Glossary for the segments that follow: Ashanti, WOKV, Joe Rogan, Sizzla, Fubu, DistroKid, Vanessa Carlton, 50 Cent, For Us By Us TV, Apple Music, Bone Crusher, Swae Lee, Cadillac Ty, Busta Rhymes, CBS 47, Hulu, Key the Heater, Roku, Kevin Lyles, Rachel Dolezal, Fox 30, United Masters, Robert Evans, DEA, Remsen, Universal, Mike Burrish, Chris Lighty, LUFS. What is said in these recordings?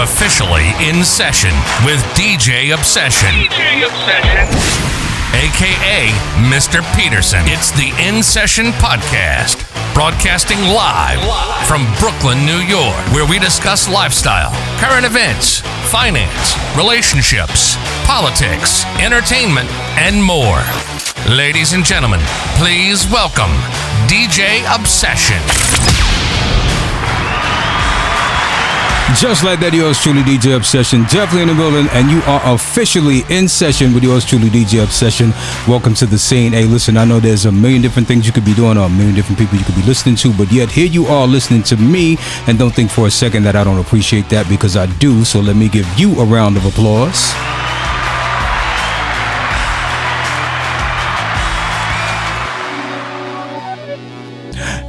are officially in session with DJ Obsession. DJ Obsession. AKA Mr. Peterson. It's the In Session Podcast, broadcasting live from Brooklyn, New York, where we discuss lifestyle, current events, finance, relationships, politics, entertainment, and more. Ladies and gentlemen, please welcome DJ Obsession. Just like that, yours truly, DJ Obsession, definitely in the building, and you are officially in session with yours truly, DJ Obsession. Welcome to the scene. Hey, listen, I know there's a million different things you could be doing or a million different people you could be listening to, but yet here you are listening to me, and don't think for a second that I don't appreciate that, because I do, so let me give you a round of applause.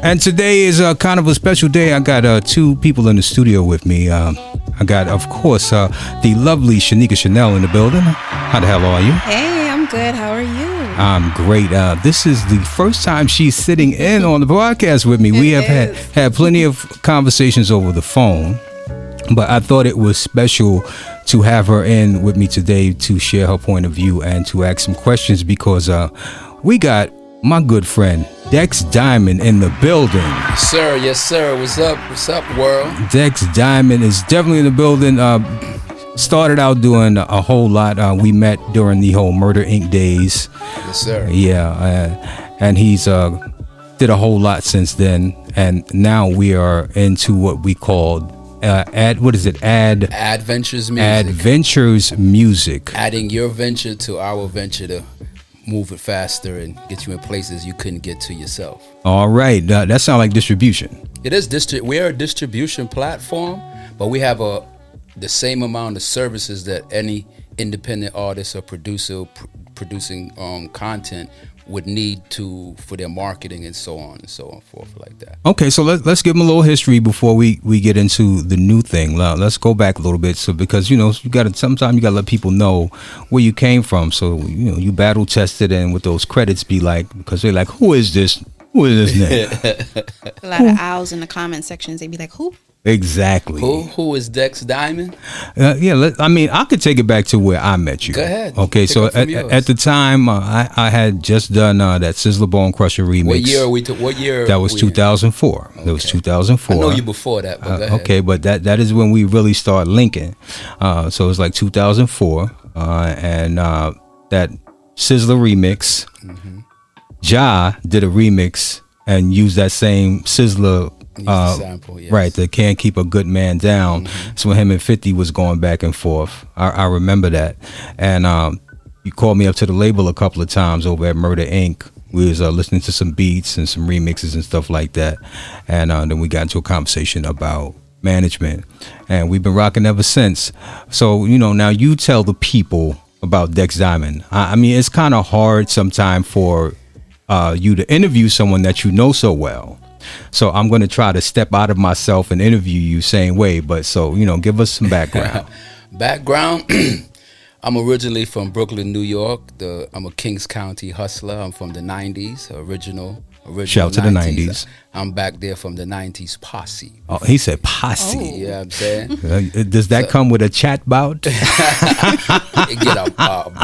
And today is kind of a special day. I got two people in the studio with me. I got, of course, the lovely Shanika Chanel in the building. How the hell are you? Hey, I'm good. How are you? I'm great. This is the first time she's sitting in on the broadcast with me. We have had plenty of conversations over the phone, but I thought it was special to have her in with me today to share her point of view and to ask some questions, because we got my good friend Dex Diamond in the building. Sir, yes sir. What's up? What's up, world? Dex Diamond is definitely in the building. Started out doing a whole lot. We met during the whole Murder Inc. days. Yes sir. Yeah, and he's did a whole lot since then, and now we are into what we call Adventures Music. Adventures Music. Adding your venture to our venture to move it faster and get you in places you couldn't get to yourself. All right, that sounds like distribution. It is we are a distribution platform, but we have the same amount of services that any independent artist or producer producing content would need to for their marketing and so on and so on forth like that. Okay, so let's give them a little history before we get into the new thing. Let's go back a little bit, so because sometimes you gotta let people know where you came from. So you battle tested, and with those credits be like, because they're like, who is this? Who is this name? A lot of owls in the comment sections. They'd be like, who? Exactly. Who is Dex Diamond? I could take it back to where I met you. Go ahead. Okay, so at the time, I had just done that Sizzla Bone Crusher remix. What year are we? What year? That was 2004. Okay. That was 2004. I know you before that, but go ahead. Okay, but that is when we really start linking. So it was like 2004, and that Sizzla remix. Mm-hmm. Ja did a remix and used that same Sizzla. Sample, yes. Right, they can't keep a good man down. Mm-hmm. So him and 50 was going back and forth. I remember that. And you called me up to the label a couple of times over at Murder Inc. We was listening to some beats and some remixes and stuff like that. And then we got into a conversation about management. And we've been rocking ever since. So, now you tell the people about Dex Diamond. I mean, it's kind of hard sometimes for you to interview someone that you know so well. So I'm going to try to step out of myself and interview you same way. But so, give us some background. I'm originally from Brooklyn, New York. I'm a Kings County hustler. I'm from the 90s, original. Shout out to the 90s. I'm back there from the 90s posse. Oh, he said posse. Oh. You know what I'm saying? Does that come with a chat bout? You get a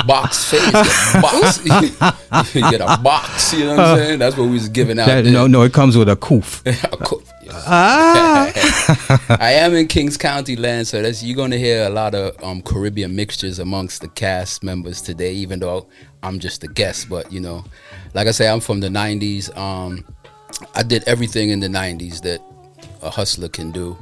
box face. A box. You get a box, you know what I'm saying? That's what we was giving out. No, it comes with a koof. A koof. Yes. I am in Kings County land, so you're going to hear a lot of Caribbean mixtures amongst the cast members today, even though I'm just a guest, but like I say, I'm from the 90s. I did everything in the 90s that a hustler can do.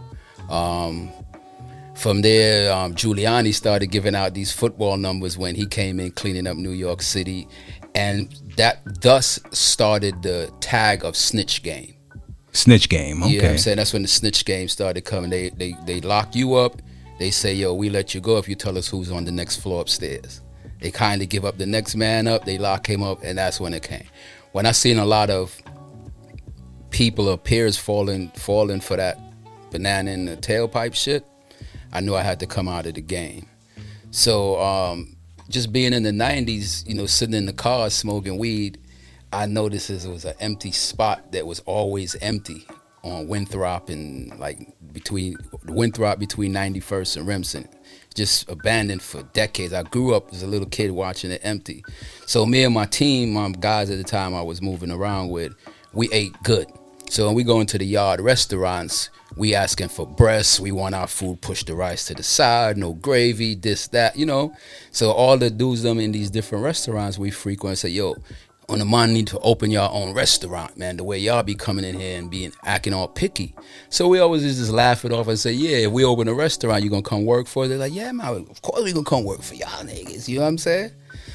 From there, Giuliani started giving out these football numbers when he came in cleaning up New York City. And that thus started the tag of snitch game. Snitch game, okay. You know what I'm saying? That's when the snitch game started coming. They lock you up. They say, yo, we let you go if you tell us who's on the next floor upstairs. They kind of give up the next man up. They lock him up, and that's when it came. When I seen a lot of people or peers falling for that banana in the tailpipe shit, I knew I had to come out of the game. So just being in the 90s, sitting in the car smoking weed, I noticed it was an empty spot that was always empty on Winthrop and like between 91st and Remsen. Just abandoned for decades. I grew up as a little kid watching it empty. So me and my team, my guys at the time I was moving around with, we ate good. So when we go into the yard restaurants, we asking for breasts. We want our food pushed the rice to the side, no gravy, this, that, you know. So all the dudes them in these different restaurants we frequent say, yo, on the man need to open your own restaurant, man, the way y'all be coming in here and being acting all picky. So we always just laugh it off and say, yeah, if we open a restaurant, you gonna come work for it? They're like, yeah, man, of course we gonna come work for y'all niggas, you know what I'm saying?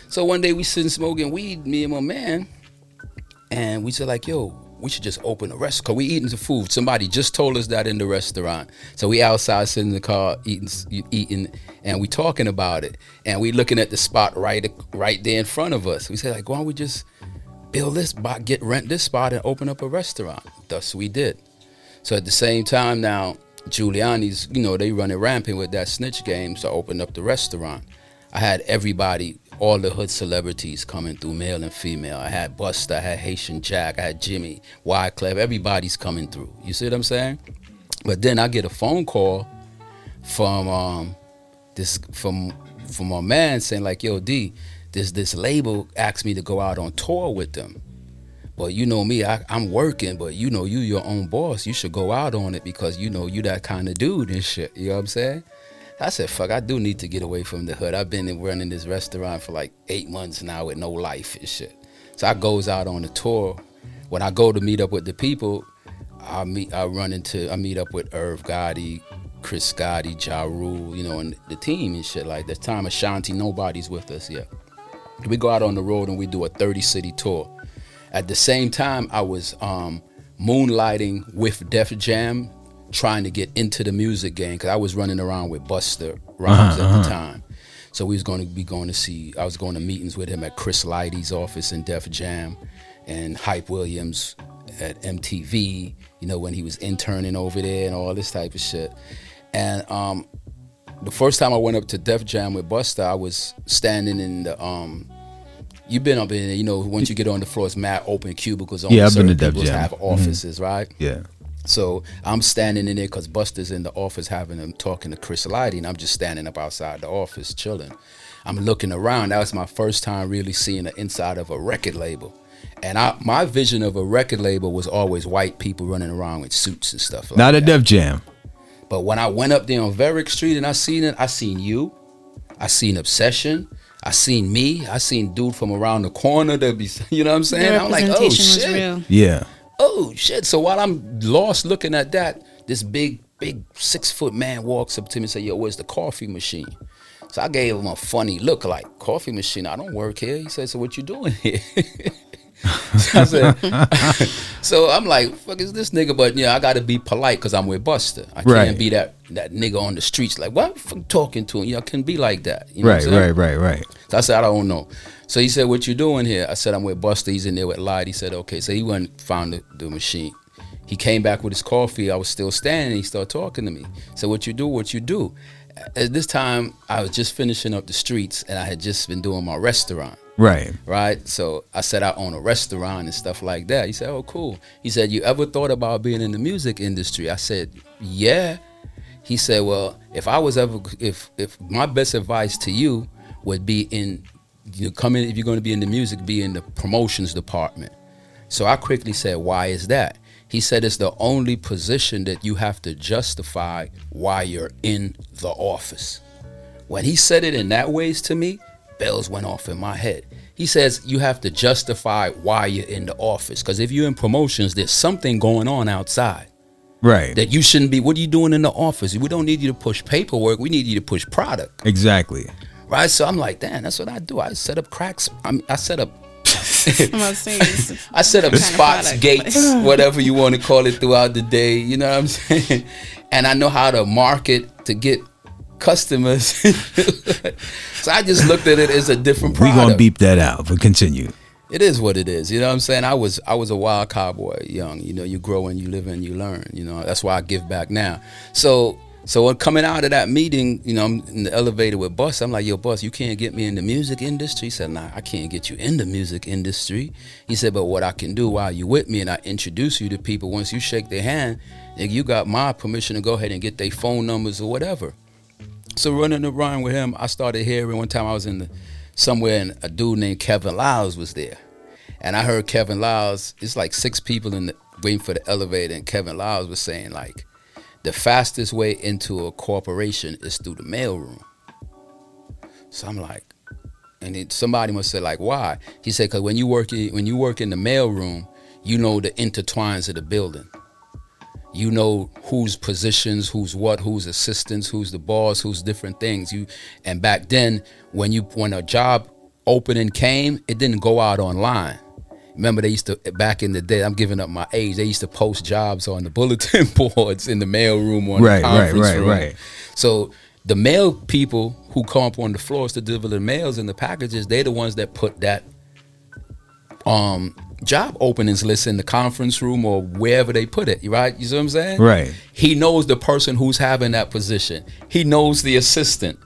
So one day we sitting smoking weed, me and my man, and we said like, yo, we should just open a restaurant, cause we eating the food. Somebody just told us that in the restaurant. So we outside sitting in the car eating, and we talking about it. And we looking at the spot right there in front of us. We said like, why don't we just build this spot, rent this spot and open up a restaurant. Thus we did. So at the same time now, Giuliani's, you know, they running rampant with that snitch game. So I opened up the restaurant. I had everybody, all the hood celebrities coming through, male and female. I had Busta, I had Haitian Jack, I had Jimmy, Wyclef, everybody's coming through. You see what I'm saying? But then I get a phone call from my man saying like, yo, D, this label asked me to go out on tour with them. But you know me, I'm working, but you know, you your own boss. You should go out on it because you know you that kind of dude and shit. You know what I'm saying? I said, fuck, I do need to get away from the hood. I've been running this restaurant for like 8 months now with no life and shit. So I goes out on a tour. When I go to meet up with the people, I meet up with Irv Gotti, Chris Gotti, Ja Rule, you know, and the team and shit like that. Time Ashanti, nobody's with us yet. We go out on the road and we do a 30-city tour. At the same time, I was moonlighting with Def Jam, trying to get into the music game because I was running around with Busta Rhymes at the time. So we was going to be going to see, I was going to meetings with him at Chris Lighty's office in Def Jam and Hype Williams at MTV, you know, when he was interning over there and all this type of shit. And the first time I went up to Def Jam with Busta, I was standing in the, you've been up in there, you know, once you get on the floor, it's mad open cubicles. Only I've been to Def Jam. Have offices, right? Yeah. So I'm standing in there because Busta's in the office having him talking to Chris Lighty, and I'm just standing up outside the office chilling. I'm looking around. That was my first time really seeing the inside of a record label. And my vision of a record label was always white people running around with suits and stuff like that. Not a Def Jam. But when I went up there on Varick Street and I seen it, I seen you. I seen Obsession. I seen me. I seen dude from around the corner that be, you know what I'm saying? I'm like, oh, shit. Real. Yeah. Oh shit. So while I'm lost looking at that, this big 6-foot man walks up to me and say, yo, where's the coffee machine? So I gave him a funny look like, coffee machine, I don't work here. He said, so what you doing here? So I said, so I'm like, fuck is this nigga? But yeah, I gotta be polite because I'm with Busta. I can't be that nigga on the streets like, why the fuck talking to him? You know, I can't be like that. You know right. So I said, I don't know. So he said, what you doing here? I said, I'm with Busta. He's in there with Light. He said, okay. So he went and found the machine. He came back with his coffee. I was still standing. He started talking to me. So what you do? At this time, I was just finishing up the streets, and I had just been doing my restaurant. Right? So I said, I own a restaurant and stuff like that. He said, oh, cool. He said, you ever thought about being in the music industry? I said, yeah. He said, well, if my best advice to you would be if you're going to be in the music, be in the promotions department. So I quickly said, why is that? He said, it's the only position that you have to justify why you're in the office. When he said it in that ways to me, bells went off in my head. He says, you have to justify why you're in the office. Because if you're in promotions, there's something going on outside. Right. That you shouldn't be. What are you doing in the office? We don't need you to push paperwork. We need you to push product. Exactly. Right, so I'm like, damn, that's what I do. I set up cracks. I set up spots, gates, whatever you want to call it throughout the day. You know what I'm saying? And I know how to market to get customers. So I just looked at it as a different product. We're gonna beep that out, but continue. It is what it is. You know what I'm saying? I was a wild cowboy, young. You know, you grow and you live and you learn. You know, that's why I give back now. So So when coming out of that meeting, you know, I'm in the elevator with Busta. I'm like, yo, Busta, you can't get me in the music industry. He said, nah, I can't get you in the music industry. He said, but what I can do while you with me and I introduce you to people, once you shake their hand, and you got my permission to go ahead and get their phone numbers or whatever. So running around with him, I started hearing, one time I was in the somewhere and a dude named Kevin Lyles was there. And I heard Kevin Lyles, it's like six people in the, waiting for the elevator, and Kevin Lyles was saying like, the fastest way into a corporation is through the mailroom. So I'm like, and then somebody must say like, why? He said, because when you work in the mailroom, you know the intertwines of the building. You know whose positions, who's what, who's assistants, who's the boss, who's different things. And back then, when a job opening came, it didn't go out online. Remember, they used to, back in the day, I'm giving up my age, they used to post jobs on the bulletin boards in the mail room or the conference room. Right. So the mail people who come up on the floors to deliver the mails and the packages, they're the ones that put that job openings list in the conference room or wherever they put it, right? You see what I'm saying? Right. He knows the person who's having that position. He knows the assistant.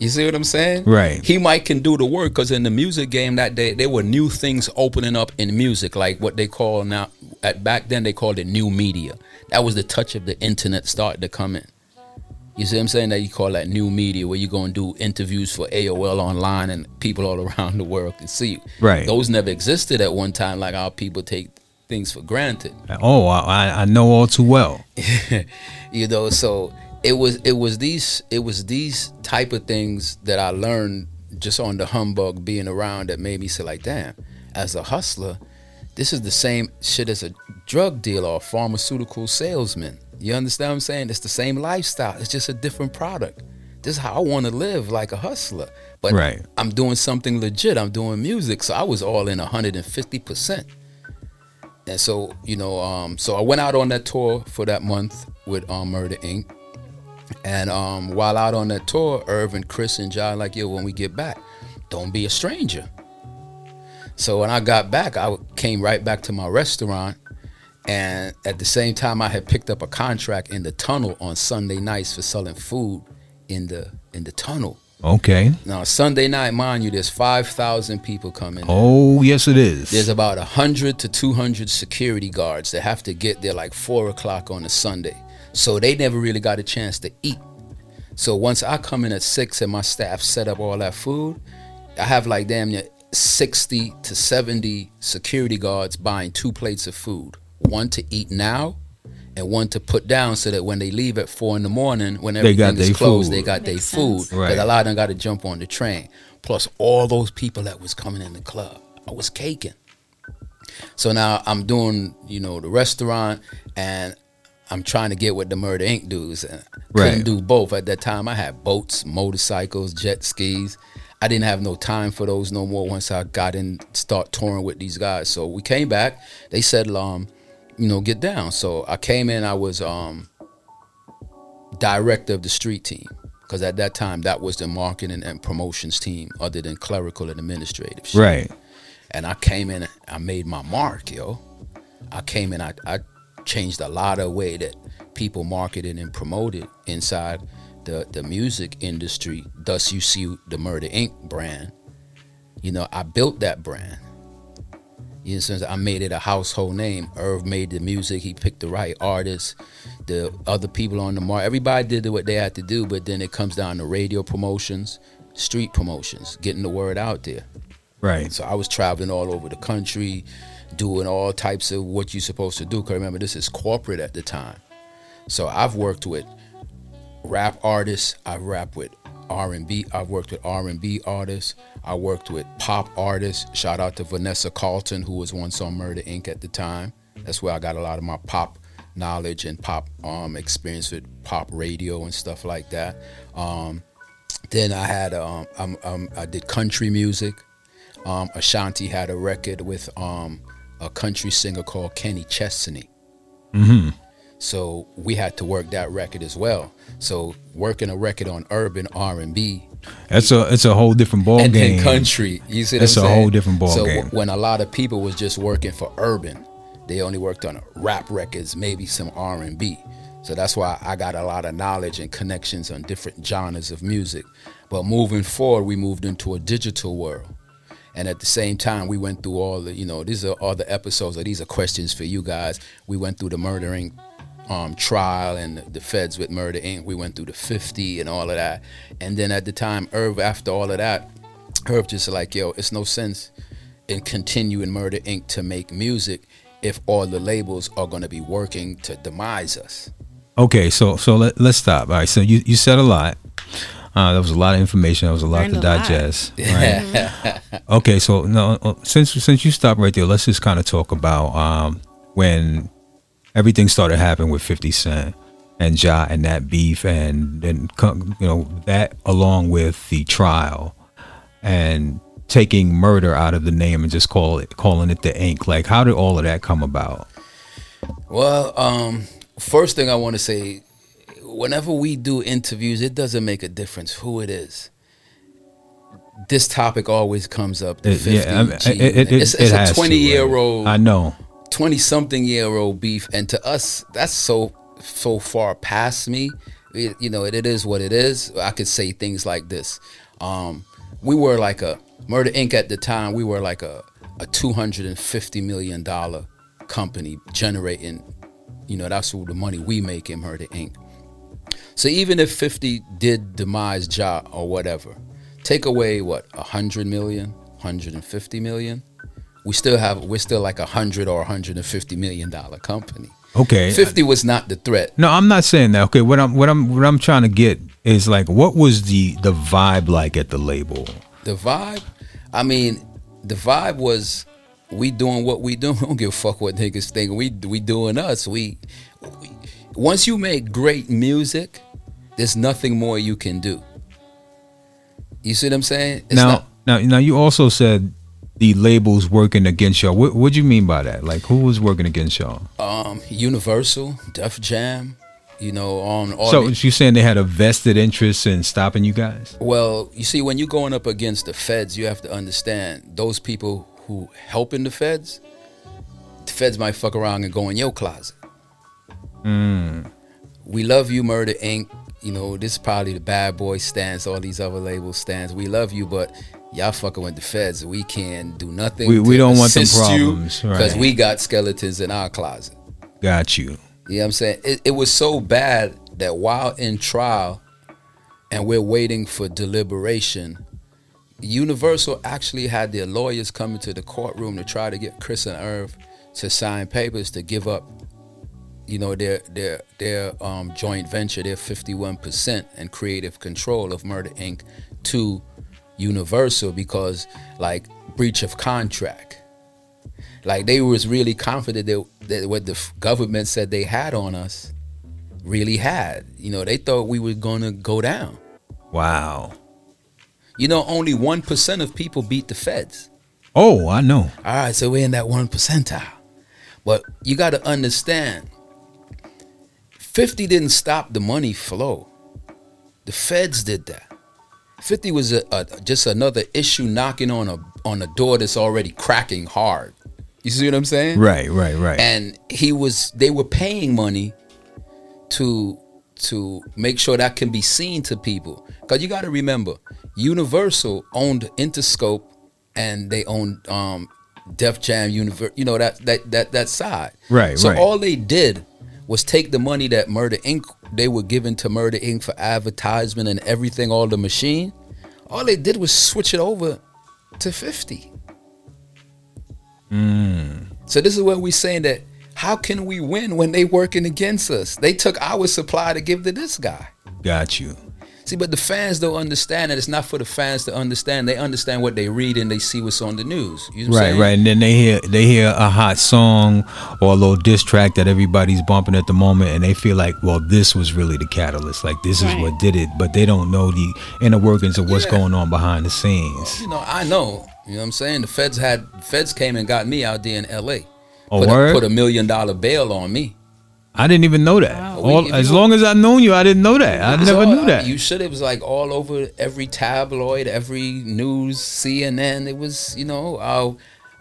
You see what I'm saying? Right. He might can do the work, because in the music game that day, there were new things opening up in music, like what they call now, back then they called it new media. That was the touch of the internet starting to come in. You see what I'm saying? That you call that new media, where you're going to do interviews for AOL online and people all around the world can see you. Right. Those never existed at one time, like our people take things for granted. Oh, I know all too well. You know, so... It was these type of things that I learned just on the humbug being around that made me say like, damn, as a hustler, this is the same shit as a drug dealer or pharmaceutical salesman. You understand what I'm saying? It's the same lifestyle. It's just a different product. This is how I want to live, like a hustler. But right. I'm doing something legit. I'm doing music. So I was all in 150%. And so, you know, so I went out on that tour for that month with Murder Inc. And while out on that tour, Irv and Chris and John like, yo, when we get back, don't be a stranger. So when I got back, I came right back to my restaurant. And at the same time, I had picked up a contract in the tunnel on Sunday nights for selling food in the tunnel. Okay. Now, Sunday night, mind you, there's 5,000 people coming. Oh, yes, it is. There's about 100 to 200 security guards that have to get there like 4 o'clock on a Sunday. So they never really got a chance to eat. So once I come in at 6 and my staff set up all that food, I have like damn near 60 to 70 security guards buying 2 plates of food. One to eat now and one to put down, so that when they leave at 4 in the morning, when everything is closed, they got their food. Right. But a lot of them got to jump on the train. Plus all those people that was coming in the club. I was caking. So now I'm doing, you know, the restaurant, and I'm trying to get with the Murder Inc. dudes. Couldn't do both at that time. I had boats, motorcycles, jet skis. I didn't have no time for those no more once I got in, start touring with these guys. So we came back. They said, you know, get down. So I came in. I was director of the street team, because at that time, that was the marketing and promotions team, other than clerical and administrative shit. Right. And I came in. I made my mark, yo. I came in. I changed a lot of way that people marketed and promoted inside the music industry. Thus, you see the Murder Inc. brand. You know, I built that brand. You know, since I made it a household name. Irv made the music. He picked the right artists. The other people on the market. Everybody did what they had to do, but then it comes down to radio promotions, street promotions, getting the word out there. Right. So I was traveling all over the country, doing all types of what you're supposed to do. Because remember, this is corporate at the time. So I've worked with rap artists. I've rapped with R&B. I've worked with R&B artists. I worked with pop artists. Shout out to Vanessa Carlton, who was once on Murder, Inc. at the time. That's where I got a lot of my pop knowledge and pop experience with pop radio and stuff like that. Then I had I did country music. Ashanti had a record with a country singer called Kenny Chesney. Mm-hmm. So we had to work that record as well. So working a record on urban R&B. It's a whole different ball and game. And country. You see what I'm saying? It's a whole different ball game. So when a lot of people was just working for urban, they only worked on rap records, maybe some R&B. So that's why I got a lot of knowledge and connections on different genres of music. But moving forward, we moved into a digital world. And at the same time, we went through all the, you know, these are all the episodes, or these are questions for you guys. We went through the Murder Inc. trial and the feds with Murder Inc. We went through the 50 and all of that. And then at the time, Irv, after all of that, Irv just like, yo, it's no sense in continuing Murder Inc. to make music if all the labels are going to be working to demise us. Okay, so let's stop. All right, so you said a lot. That was a lot of information. That was a lot to digest. Right? Mm-hmm. Okay, so no, since you stopped right there, let's just kind of talk about when everything started happening with 50 Cent and Ja and that beef, and you know, that along with the trial and taking murder out of the name and just calling it the Inc. Like, how did all of that come about? Well, first thing I want to say, whenever we do interviews, it doesn't make a difference who it is. This topic always comes up. It's a 20-year-old. I know. 20-something-year-old beef, and to us, that's so far past me. It is what it is. I could say things like this. We were like a Murder Inc. at the time. We were like a $250 million company generating. That's all the money we make in Murder Inc. So even if 50 did demise Ja or whatever, take away what, 100 million, 150 million, we're still like $100 or $150 million company. Okay. 50 was not the threat. No, I'm not saying that. Okay, what I'm trying to get is like, what was the vibe like at the label? The vibe? I mean, the vibe was, we doing what we do. We don't give a fuck what niggas think. We doing us. We once you make great music, there's nothing more you can do. You see what I'm saying? Now you also said the labels working against y'all. What do you mean by that? Like, who was working against y'all? Universal, Def Jam. So you're saying they had a vested interest in stopping you guys? Well, you see, when you're going up against the feds, you have to understand those people who helping the feds might fuck around and go in your closet. We love you, Murder Inc. This is probably the Bad Boy stance, all these other labels stance. We love you, but y'all fucking with the feds. We can't do nothing. We don't want them problems, because we got skeletons in our closet. Got you. You know what I'm saying? It was so bad that while in trial and we're waiting for deliberation, Universal actually had their lawyers come into the courtroom to try to get Chris and Irv to sign papers to give up, their joint venture, their 51% and creative control of Murder Inc. to Universal, because like breach of contract, like they was really confident that what the government said they had on us really had. They thought we were gonna go down. Wow. Only 1% of people beat the feds. Oh, I know. All right, so we're in that 1st percentile. But you got to understand, 50 didn't stop the money flow. The feds did that. 50 was just another issue knocking on a door that's already cracking hard. You see what I'm saying? Right. And they were paying money to make sure that can be seen to people. Because you got to remember, Universal owned Interscope, and they owned Def Jam, Universal, that side. Right, so all they did was take the money that Murder Inc., they were giving to Murder Inc. for advertisement and everything, all the machine. All they did was switch it over to 50. So this is where we're saying that, how can we win when they working against us? They took our supply to give to this guy. Got you. See, but the fans don't understand it. It's not for the fans to understand. They understand what they read and they see what's on the news. You know what I'm saying? Right. And then they hear a hot song or a little diss track that everybody's bumping at the moment, and they feel like, well, this was really the catalyst. Like, this is what did it. But they don't know the inner workings of what's going on behind the scenes. I know. You know what I'm saying? The feds came and got me out there in L.A. Put $1 million bail on me. I didn't even know that. Wow. Long as I known you, I didn't know that. I never knew that. You should. It was like all over every tabloid, every news, CNN. It was,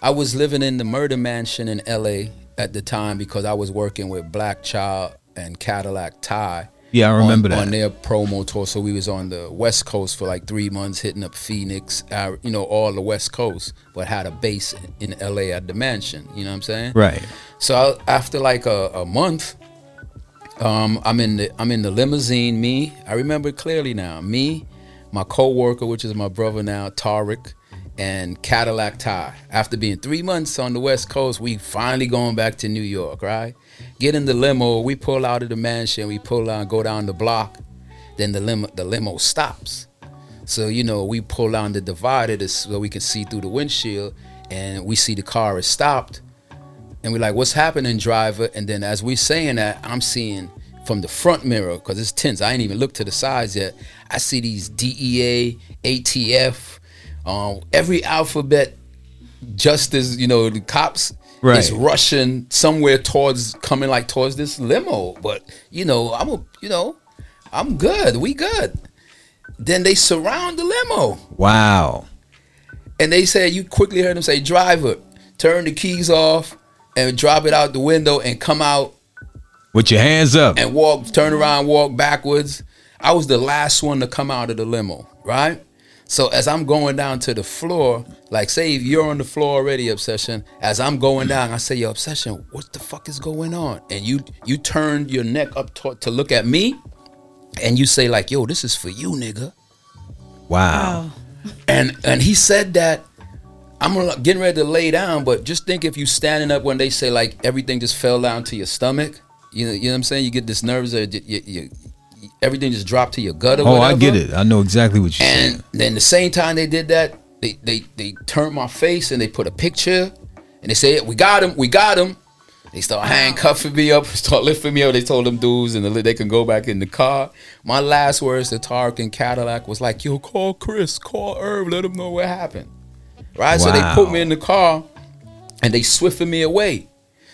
I was living in the murder mansion in L.A. at the time because I was working with Black Child and Cadillac Ty. Yeah, I remember that. On their promo tour. So we was on the West Coast for like 3 months, hitting up Phoenix, you know, all the West Coast, but had a base in LA at the mansion. You know what I'm saying? Right. So after like a month, I'm in the limousine. Me, I remember clearly now. Me, my co-worker, which is my brother now, Tariq, and Cadillac Ty. After being 3 months on the West Coast, we finally going back to New York, right? Get in the limo, we pull out of the mansion, we pull out, go down the block, then the limo stops. So, you know, we pull down the divider so we can see through the windshield, and we see the car is stopped. And we're like, what's happening, driver? And then as we're saying that, I'm seeing from the front mirror, because it's tense, I ain't even looked to the sides yet, I see these DEA, ATF, every alphabet justice, you know, the cops, right, is rushing somewhere towards this limo. But you know, I'm good. We good. Then they surround the limo. Wow. And they said, you quickly heard them say, driver, turn the keys off and drop it out the window and come out with your hands up and walk, turn around, walk backwards. I was the last one to come out of the limo, right? So as I'm going down to the floor, like say if you're on the floor already, Obsession, as I'm going down, I say, yo, Obsession, what the fuck is going on? And you turn your neck up to look at me, and you say like, yo, this is for you, nigga. Wow. And he said that, I'm getting ready to lay down, but just think if you standing up when they say like everything just fell down to your stomach, you know what I'm saying? You get this nerves that you everything just dropped to your gut or whatever. Oh, I get it. I know exactly what you're saying. And then the same time they did that, they turned my face and they put a picture and they said, we got him, we got him. They start handcuffing me up, start lifting me up. They told them dudes and they can go back in the car. My last words to Tarek and Cadillac was like, yo, call Chris, call Irv, let them know what happened. Right? Wow. So they put me in the car and they swifted me away.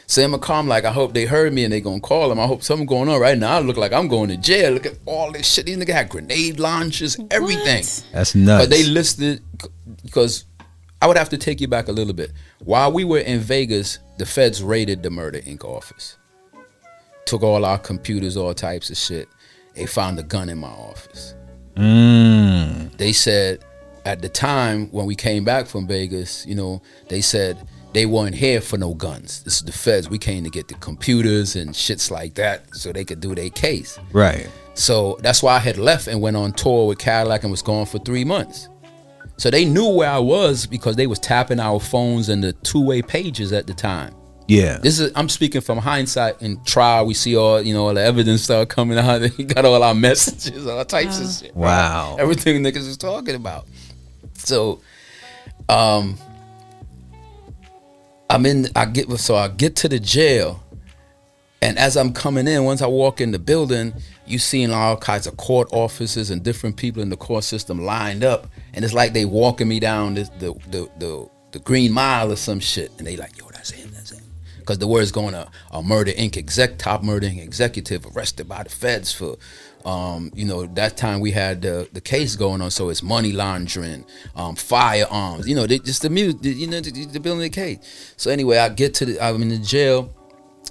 So in my car, I'm like, I hope they heard me and they gonna call them. I hope something going on right now. I look like I'm going to jail. Look at all this shit. These niggas had grenade launchers, everything. What? That's nuts. But they listed, because I would have to take you back a little bit. While we were in Vegas, the feds raided the Murder Inc. office. Took all our computers, all types of shit. They found a gun in my office. Mm. They said, at the time when we came back from Vegas, you know, they said, they weren't here for no guns. This is the feds. We came to get the computers and shits like that so they could do their case. Right. So that's why I had left and went on tour with Cadillac and was gone for 3 months. So they knew where I was because they was tapping our phones and the two-way pages at the time. Yeah. I'm speaking from hindsight. In trial, we see all, you know, all the evidence start coming out. They got all our messages, all types of shit. Wow. Right? Everything niggas was talking about. So, I get to the jail, and as I'm coming in, once I walk in the building, you seeing all kinds of court officers and different people in the court system lined up, and it's like they walking me down the Green Mile or some shit, and they like, yo, that's him, because the word's going to a Murder Inc. exec, top Murder Inc. executive arrested by the feds for, you know, that time we had the case going on, so it's money laundering, firearms, you know, they just the building the case. So anyway, I'm in the jail,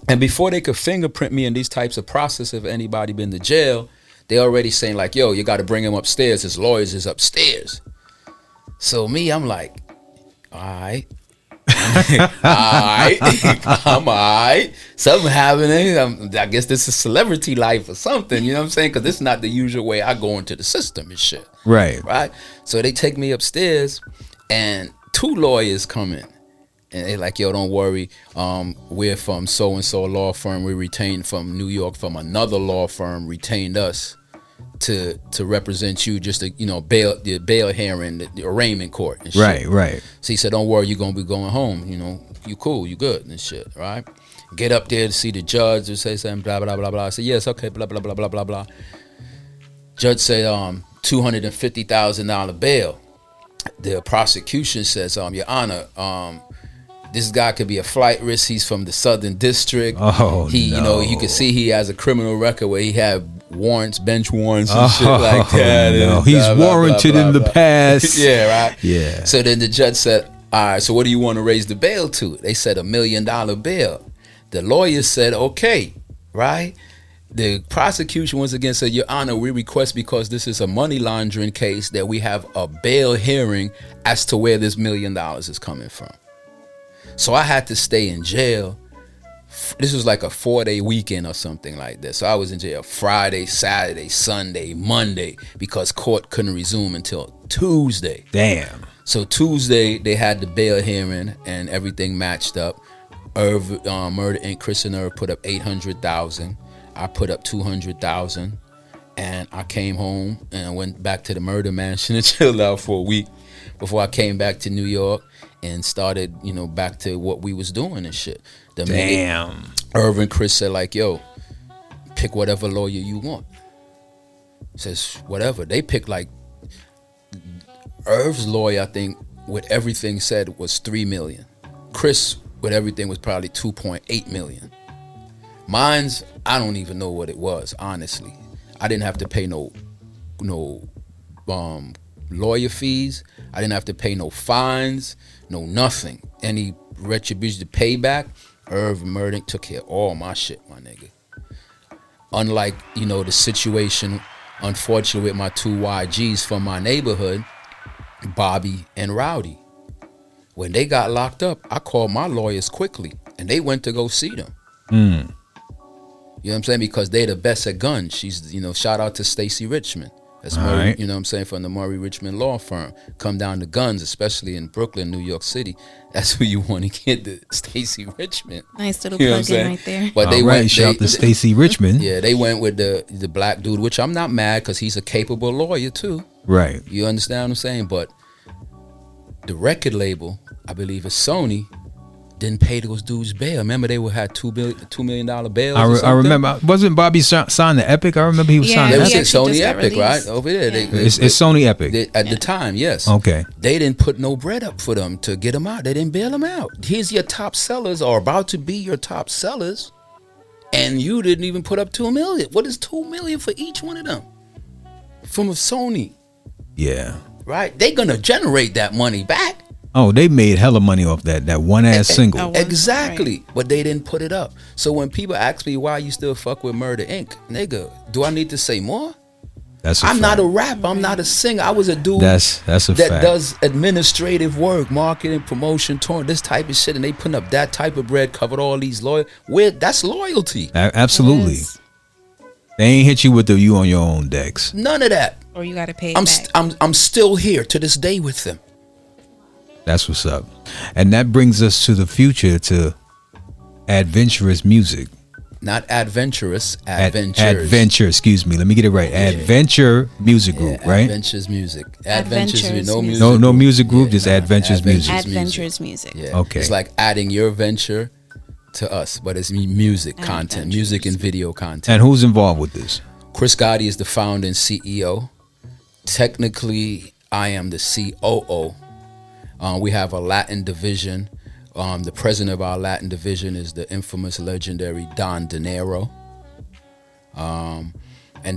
and before they could fingerprint me in these types of processes, if anybody been to jail, they already saying like, yo, you got to bring him upstairs, his lawyers is upstairs. So me, I'm like, all right. I'm all right. Something happening. I guess this is celebrity life or something. You know what I'm saying? Because this is not the usual way I go into the system and shit. Right. So they take me upstairs, and two lawyers come in, and they like, yo, don't worry. We're from so and so law firm. We retained from New York from another law firm. Retained us to represent you, just to, you know, bail hearing, the arraignment court and shit. Right. So he said, don't worry, you're gonna be going home, you know, you cool, you good and shit, right? Get up there to see the judge and say something, blah blah blah blah. I said, yes, okay, blah blah blah blah blah blah. Judge said $250,000 bail. The prosecution says, Your Honor, this guy could be a flight risk. He's from the Southern District. Oh, he, no. You know, you can see he has a criminal record where he had warrants, bench warrants, and shit like that. No. He's warranted in the past. Yeah, right. Yeah. So then the judge said, "All right, so what do you want to raise the bail to?" They said $1 million bail. The lawyer said, "Okay, right." The prosecution once again said, Your Honor, we request, because this is a money laundering case, that we have a bail hearing as to where this $1 million is coming from. So I had to stay in jail. This was like a 4-day weekend or something like that. So I was in jail Friday, Saturday, Sunday, Monday, because court couldn't resume until Tuesday. Damn. So Tuesday, they had the bail hearing and everything matched up. Irv, Murder Inc, Chris and Irv put up $800,000. I put up $200,000. And I came home and went back to the murder mansion and chilled out for a week before I came back to New York and started, you know, back to what we was doing and shit. Damn. Irv and Chris said, like, yo, pick whatever lawyer you want. Says, whatever. They picked, like, Irv's lawyer, I think, with everything said, was $3 million. Chris, with everything, was probably $2.8 million. Mine's, I don't even know what it was, honestly. I didn't have to pay no lawyer fees. I didn't have to pay no fines, no nothing. Any retribution to payback, Irv Murdick took care of all my shit, my nigga. Unlike, you know, the situation, unfortunately, with my two YGs from my neighborhood, Bobby and Rowdy. When they got locked up, I called my lawyers quickly, and they went to go see them. Mm. You know what I'm saying? Because they're the best at guns. She's, you know, shout out to Stacy Richmond. That's Murray, right. You know what I'm saying, from the Murray Richmond law firm. Come down to guns, especially in Brooklyn, New York City. That's who you want to get, the Stacy Richmond. Nice little plug in right there. But they went, shout out to Stacy Richmond. Yeah, they went with the black dude, which I'm not mad, because he's a capable lawyer too. Right. You understand what I'm saying? But the record label, I believe it's Sony, didn't pay those dudes bail. Remember, they had $2 million bails. I remember. Wasn't Bobby signed to Epic? I remember he was signed to Epic. Sony Epic, right? Over there. Yeah. It's Sony Epic. At the time, yes. Okay. They didn't put no bread up for them to get them out. They didn't bail them out. Here's your top sellers, or about to be your top sellers, and you didn't even put up $2 million. What is $2 million for each one of them? From a Sony. Yeah. Right? They're going to generate that money back. Oh, they made hella money off that one ass single. Exactly. Right. But they didn't put it up. So when people ask me why you still fuck with Murder Inc., nigga, do I need to say more? I'm not a rapper. I'm not a singer. I was a dude that does administrative work, marketing, promotion, touring, this type of shit, and they putting up that type of bread, covered all these lawyers. That's loyalty. Absolutely. They ain't hit you with the you on your own, Dex. None of that. Or you got to pay it back. I'm still here to this day with them. That's what's up. And that brings us to the future, to Adventurous Music. Not Adventurous, Adventure, excuse me. Let me get it right. Yeah. Adventure Music Group, right? Adventures Music. Adventures no music. No music group, just Adventures Music. Yeah. Okay. It's like adding your venture to us, but it's music content, music and video content. And who's involved with this? Chris Gotti is the founder and CEO. Technically, I am the COO. We have a Latin division. The president of our Latin division is the infamous, legendary Don De Niro. And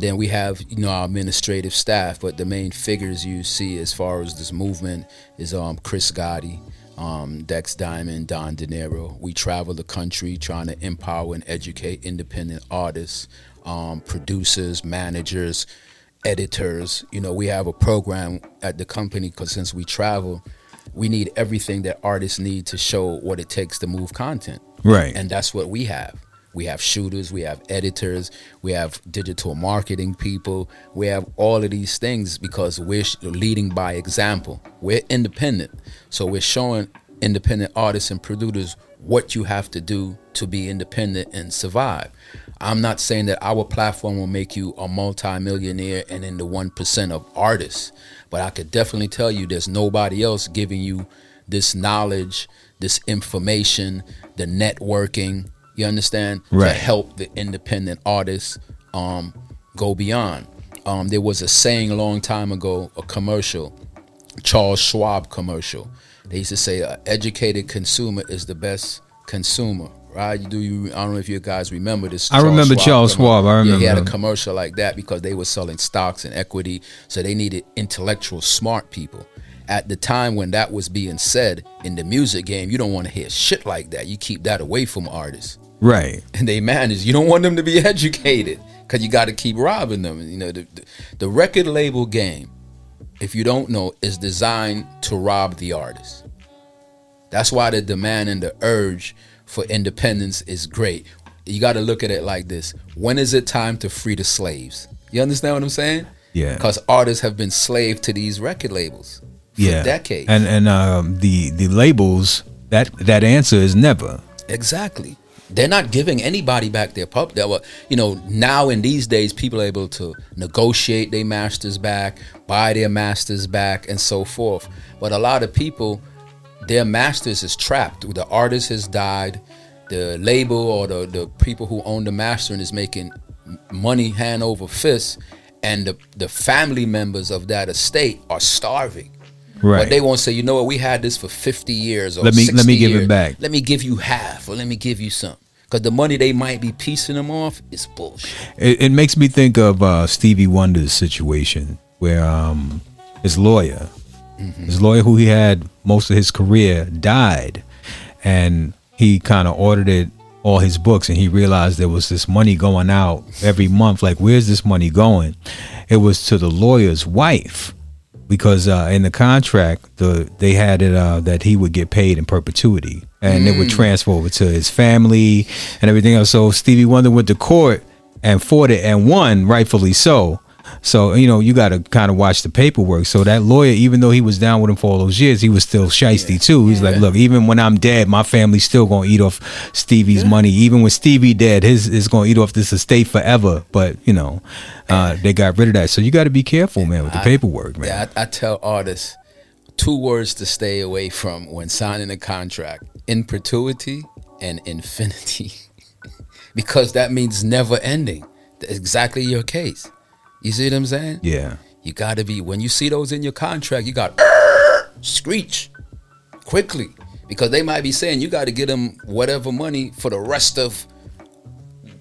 then we have, you know, our administrative staff, but the main figures you see as far as this movement is Chris Gotti, Dex Diamond, Don De Niro. We travel the country trying to empower and educate independent artists, producers, managers, editors. You know, we have a program at the company, because since we travel, we need everything that artists need to show what it takes to move content. Right. And that's what we have. We have shooters, we have editors, we have digital marketing people. We have all of these things because we're leading by example. We're independent. So we're showing independent artists and producers what you have to do to be independent and survive. I'm not saying that our platform will make you a multimillionaire and in the 1% of artists. But I could definitely tell you there's nobody else giving you this knowledge, this information, the networking, you understand, right, to help the independent artists go beyond. There was a saying a long time ago, a commercial, Charles Schwab commercial. They used to say, an educated consumer is the best consumer. Right? I don't know if you guys remember this. I remember Charles Schwab. I remember. Yeah, he had a commercial like that because they were selling stocks and equity, so they needed intellectual, smart people. At the time when that was being said in the music game, you don't want to hear shit like that. You keep that away from artists. Right. And they manage. You don't want them to be educated because you got to keep robbing them. You know, the record label game, if you don't know, is designed to rob the artist. That's why the demand and the urge for independence is great. You got to look at it like this. When is it time to free the slaves? You understand what I'm saying? Yeah. Because artists have been slaves to these record labels for decades. And the labels, that answer is never. Exactly. They're not giving anybody back their pub. You know, now in these days, people are able to negotiate their masters back, buy their masters back, and so forth. But a lot of people, their masters is trapped. The artist has died. The label or the people who own the mastering is making money hand over fist, and the family members of that estate are starving. Right. But they won't say, you know what, we had this for 50 years or 60 years. Let me give it back. Let me give you half, or let me give you some. Because the money they might be piecing them off is bullshit. It makes me think of Stevie Wonder's situation where his lawyer, who he had most of his career, died. And he kind of audited all his books, and he realized there was this money going out every month. Like, where's this money going? It was to the lawyer's wife, because in the contract, they had it that he would get paid in perpetuity, and it would transfer over to his family and everything else. So Stevie Wonder went to court and fought it and won, rightfully so. So, you know, you got to kind of watch the paperwork. So that lawyer, even though he was down with him for all those years, he was still shiesty too. He's like, look, even when I'm dead, my family's still going to eat off Stevie's money. Even when Stevie dead, his is going to eat off this estate forever. But, you know, they got rid of that. So you got to be careful, man, with the paperwork, man. Yeah, I tell artists 2 words to stay away from when signing a contract: in perpetuity and infinity, because that means never ending. That's exactly your case. You see what I'm saying? Yeah. You got to be, when you see those in your contract, you got screech quickly, because they might be saying you got to give them whatever money for the rest of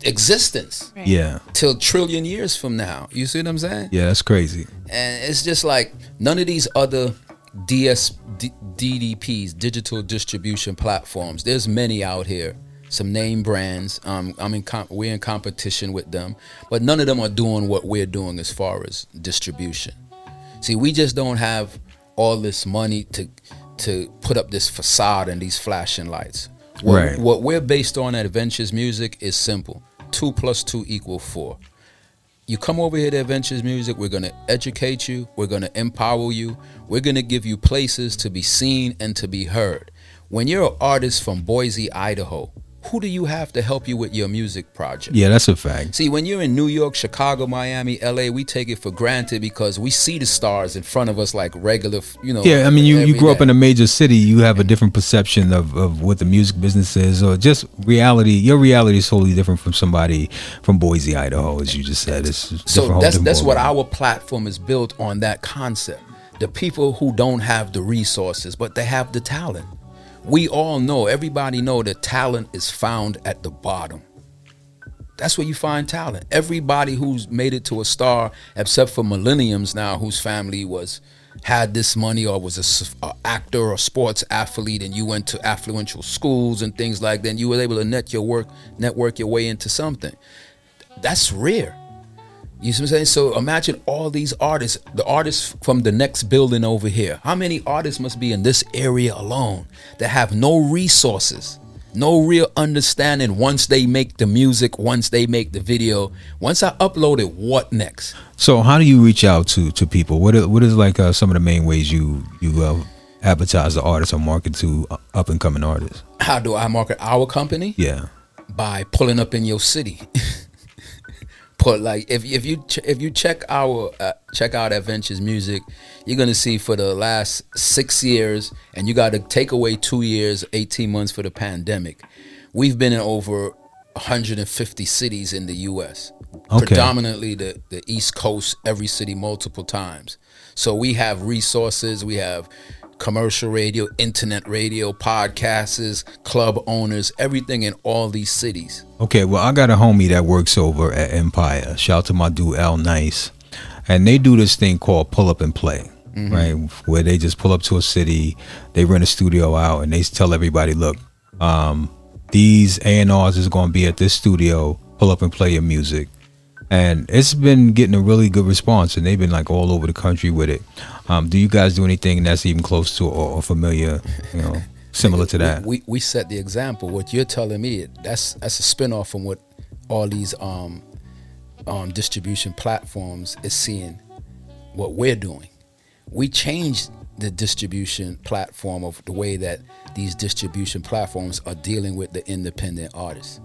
existence. Right. Yeah. Till trillion years from now. You see what I'm saying? Yeah, that's crazy. And it's just like none of these other DDPs, digital distribution platforms. There's many out here. Some name brands. We're in competition with them, but none of them are doing what we're doing as far as distribution. See, we just don't have all this money to put up this facade and these flashing lights. What we're based on at Adventures Music is simple: 2 + 2 = 4. You come over here to Adventures Music, we're going to educate you, we're going to empower you, we're going to give you places to be seen and to be heard. When you're an artist from Boise, Idaho, who do you have to help you with your music project? Yeah, that's a fact. See, when you're in New York, Chicago, Miami, LA, we take it for granted because we see the stars in front of us like regular, you know. Yeah, I mean, you grew up in a major city, you have a different perception of what the music business is, or just reality. Your reality is totally different from somebody from Boise, Idaho, as you just said. It's so that's what our platform is built on, that concept. The people who don't have the resources, but they have the talent. We all know, everybody know, that talent is found at the bottom. That's where you find talent. Everybody who's made it to a star, except for millennials now, whose family had this money or was an actor or sports athlete, and you went to affluential schools and things like that, and you were able to network your way into something. That's rare. You see what I'm saying? So imagine all these artists, the artists from the next building over here. How many artists must be in this area alone that have no resources, no real understanding? Once they make the music, once they make the video, once I upload it, what next? So how do you reach out to people? What is like some of the main ways you advertise the artist or market to up and coming artists? How do I market our company? Yeah, by pulling up in your city. But like, if you check our check out Adventures Music, you're gonna see for the last 6 years, and you got to take away 2 years, 18 months for the pandemic, we've been in over 150 cities in the U.S. Okay. Predominantly the East Coast, every city multiple times. So we have resources, we have commercial radio, internet radio, podcasts, club owners, everything in all these cities. Okay, well, I got a homie that works over at Empire. Shout out to my dude L Nice. And they do this thing called pull up and play, right? Where they just pull up to a city, they rent a studio out, and they tell everybody, look, these A&Rs is going to be at this studio, pull up and play your music. And it's been getting a really good response, and they've been like all over the country with it. Do you guys do anything that's even close to or familiar, you know, similar to that? We set the example. What you're telling me, that's a spinoff from what all these distribution platforms is seeing what we're doing. We changed the distribution platform of the way that these distribution platforms are dealing with the independent artists.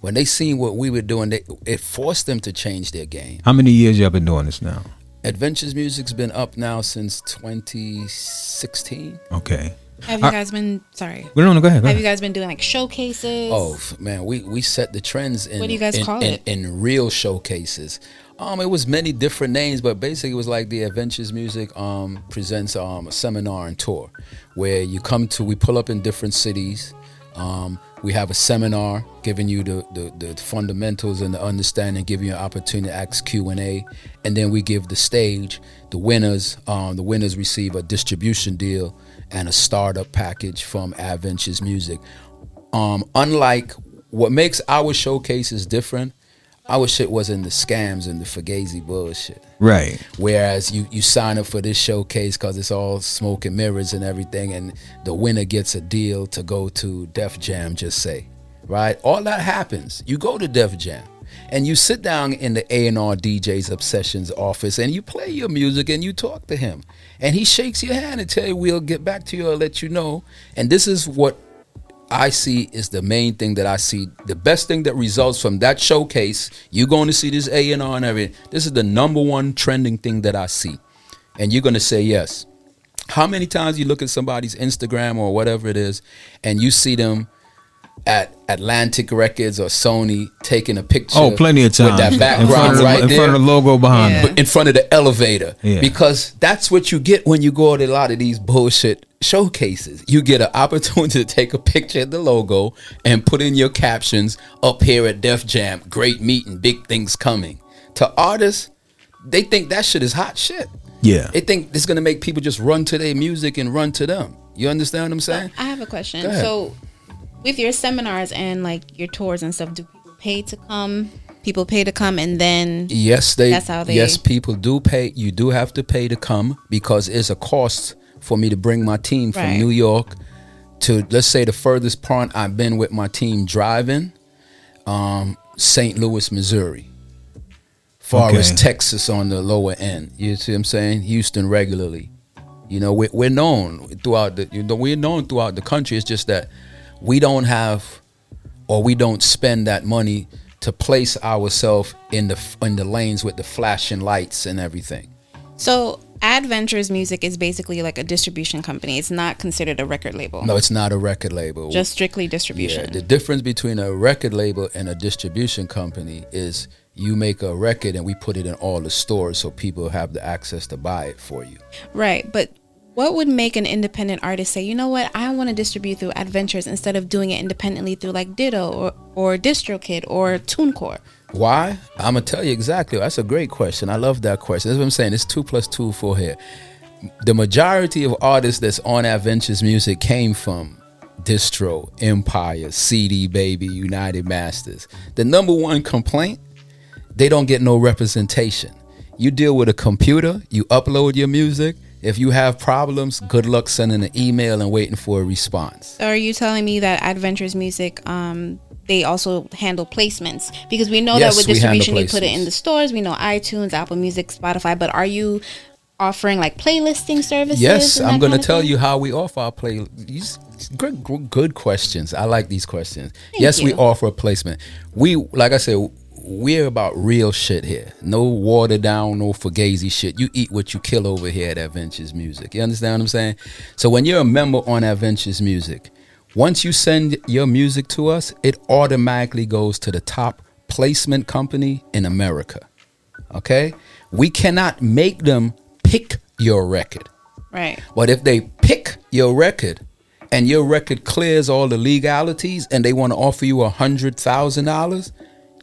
When they seen what we were doing, it forced them to change their game. How many years y'all been doing this now? Adventures Music's been up now since 2016. Okay. Have you guys been, sorry. No, go ahead. Have you guys been doing like showcases? Oh, man, we set the trends in. What do you guys call it? In real showcases. It was many different names, but basically it was like the Adventures Music presents a seminar and tour where you come to, we pull up in different cities. We have a seminar giving you the fundamentals and the understanding, giving you an opportunity to ask Q&A. And then we give the stage, the winners. The winners receive a distribution deal and a startup package from Adventures Music. Unlike what makes our showcases different, our shit wasn't the scams and the fugazi bullshit. Right. Whereas you sign up for this showcase because it's all smoke and mirrors and everything, and the winner gets a deal to go to Def Jam, just say. Right? All that happens. You go to Def Jam, and you sit down in the A&R DJ's Obsession's office, and you play your music, and you talk to him. And he shakes your hand and tells you, we'll get back to you or let you know. And this is what I see is the main thing that I see. The best thing that results from that showcase, you're going to see this A&R and everything. This is the number one trending thing that I see. And you're going to say yes. How many times you look at somebody's Instagram or whatever it is, and you see them at Atlantic Records or Sony taking a picture. Oh, plenty of times. With that background right there. In front of the logo behind them. In front of the elevator. Yeah. Because that's what you get when you go to a lot of these bullshit showcases. You get an opportunity to take a picture of the logo and put in your captions, up here at Def Jam, great meeting, big things coming. To artists, they think that shit is hot shit. Yeah. They think it's going to make people just run to their music and run to them. You understand what I'm saying? I have a question. So with your seminars and like your tours and stuff, do people pay to come? People pay to come, and then that's how they. Yes, people do pay. You do have to pay to come because it's a cost for me to bring my team from New York to, let's say, the furthest part I've been with my team driving, St. Louis, Missouri, far as Texas on the lower end. You see what I'm saying? Houston regularly. You know, we're known throughout the. You know, we're known throughout the country. It's just that we don't have, or we don't spend that money to place ourselves in the lanes with the flashing lights and everything. So Adventures Music is basically like a distribution company. It's not considered a record label. No, it's not a record label. Just strictly distribution. Yeah, the difference between a record label and a distribution company is you make a record and we put it in all the stores so people have the access to buy it for you. Right, but what would make an independent artist say, you know what, I want to distribute through Adventures instead of doing it independently through like Ditto or DistroKid or TuneCore? Why? I'm going to tell you exactly. That's a great question. I love that question. That's what I'm saying. It's 2 + 2 = 4 here. The majority of artists that's on Adventures Music came from Distro, Empire, CD Baby, United Masters. The number one complaint, they don't get no representation. You deal with a computer, you upload your music. If you have problems, good luck sending an email and waiting for a response. Are you telling me that Adventures Music, they also handle placements? Because we know that with distribution, you put it in the stores. We know iTunes, Apple Music, Spotify. But are you offering like playlisting services? Yes, I'm going to tell you how we offer our playlist. Good questions. I like these questions. Yes, we offer a placement. We, like I said, we're about real shit here. No watered down, no fugazi shit. You eat what you kill over here at Adventures Music. You understand what I'm saying? So when you're a member on Adventures Music, once you send your music to us, it automatically goes to the top placement company in America. Okay? We cannot make them pick your record. Right. But if they pick your record and your record clears all the legalities and they want to offer you $100,000,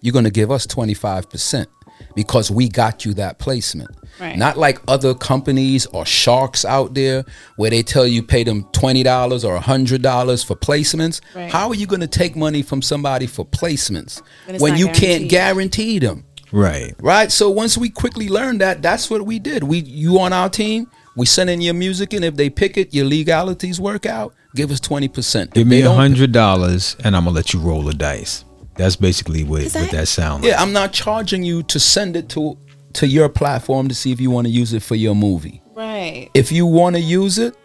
you're going to give us 25% because we got you that placement. Right. Not like other companies or sharks out there where they tell you pay them $20 or $100 for placements. Right. How are you going to take money from somebody for placements when you can't guarantee them? Right. Right. So once we quickly learned that, that's what we did. You on our team, we send in your music, and if they pick it, your legalities work out. Give us 20%. Give me $100 and I'm going to let you roll the dice. That's basically what that sounds like. Yeah, I'm not charging you to send it to your platform to see if you want to use it for your movie. Right. If you want to use it,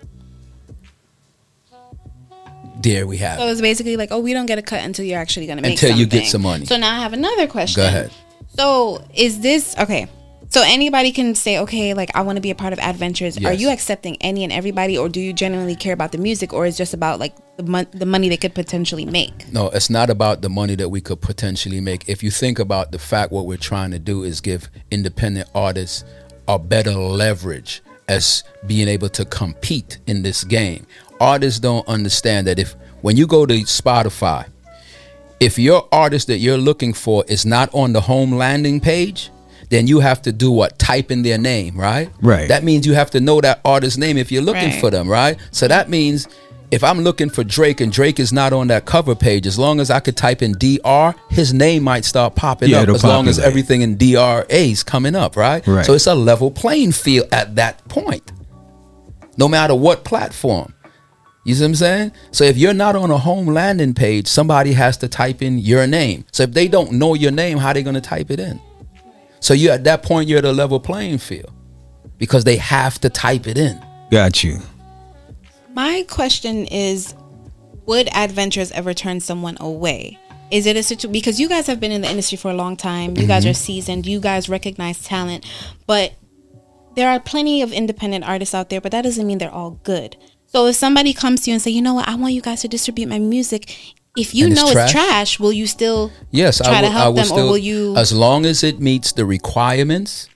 there we have it. So it's basically like, oh, we don't get a cut until you're actually going to make something. Until you get some money. So now I have another question. Go ahead. So is this, okay, so anybody can say, okay, like I want to be a part of Adventures. Yes. Are you accepting any and everybody, or do you genuinely care about the music, or is just about like the money they could potentially make? No, it's not about the money that we could potentially make. If you think about the fact, what we're trying to do is give independent artists a better leverage as being able to compete in this game. Artists don't understand that when you go to Spotify, if your artist that you're looking for is not on the home landing page, then you have to do what? Type in their name, right? Right. That means you have to know that artist's name if you're looking for them, right? So that means if I'm looking for Drake and Drake is not on that cover page, as long as I could type in DR, his name might start popping up as long as everything in DRA is coming up, right? Right. So it's a level playing field at that point, no matter what platform. You see what I'm saying? So if you're not on a home landing page, somebody has to type in your name. So if they don't know your name, how are they going to type it in? So you at that point, you're at a level playing field because they have to type it in. Got you. My question is, would Adventures ever turn someone away? Is it a situation? Because you guys have been in the industry for a long time. You guys are seasoned. You guys recognize talent. But there are plenty of independent artists out there, but that doesn't mean they're all good. So if somebody comes to you and say, you know what, I want you guys to distribute my music. If you know it's trash, will you still try to help them, or will you? As long as it meets the requirements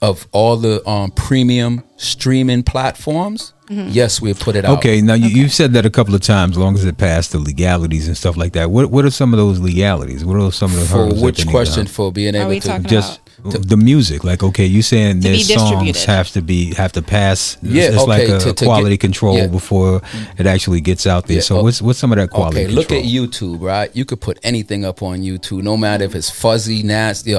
of all the premium streaming platforms, yes, we'll put it out. Okay, now you've said that a couple of times, as long as it passed the legalities and stuff like that. What are some of those legalities? What are some of the hurdles? For which question? For being able to just the music, like, okay, you're saying their songs have to pass. It's like a quality control before it actually gets out there. So what's some of that quality control? Look at YouTube, right? You could put anything up on YouTube, no matter if it's fuzzy, nasty,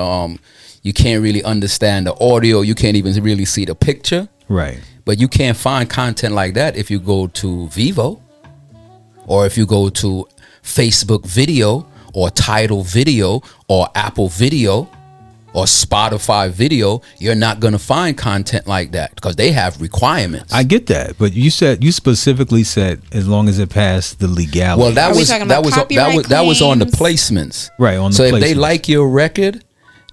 you can't really understand the audio, you can't even really see the picture. Right. But you can't find content like that if you go to Vivo, or if you go to Facebook Video or Tidal Video or Apple Video or Spotify Video. You're not going to find content like that because they have requirements. I get that, but you specifically said as long as it passed the legality. Well, that was on the placements. Right, on the placements. So if they like your record,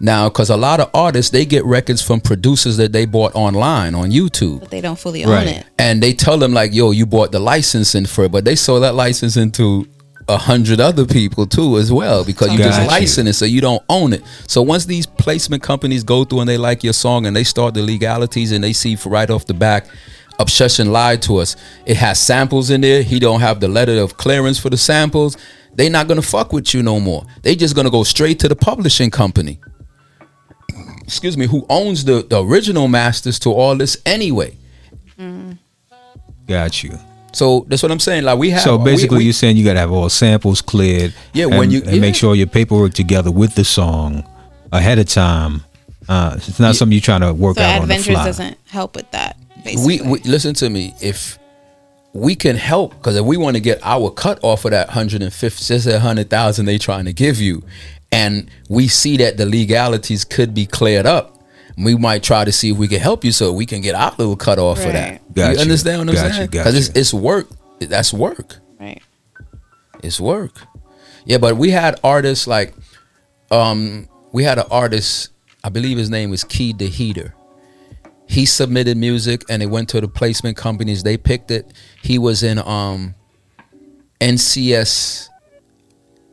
now, because a lot of artists, they get records from producers that they bought online on YouTube, but they don't fully own it. And they tell them like, yo, you bought the licensing for it, but they sold that licensing to 100 other people too as well, because you just license it, so you don't own it. So once these placement companies go through and they like your song and they start the legalities and they see right off the back, Obsession lied to us. It has samples in there. He don't have the letter of clearance for the samples. They not going to fuck with you no more. They just going to go straight to the publishing company, excuse me, who owns the original masters to all this anyway. Got you. So that's what I'm saying. Like we have. So basically, you're saying you gotta have all samples cleared. Yeah, and make sure your paperwork together with the song ahead of time. It's not something you're trying to work out on the fly. So Adventures doesn't help with that. Basically, we listen to me. If we can help, because if we want to get our cut off of that 150,000 they trying to give you, and we see that the legalities could be cleared up, we might try to see if we can help you so we can get our little cut off for that. You understand what I'm saying? Because it's work. That's work. Right. It's work. Yeah, but we had artists like, we had an artist, I believe his name was Key the Heater. He submitted music and it went to the placement companies. They picked it. He was in NCS,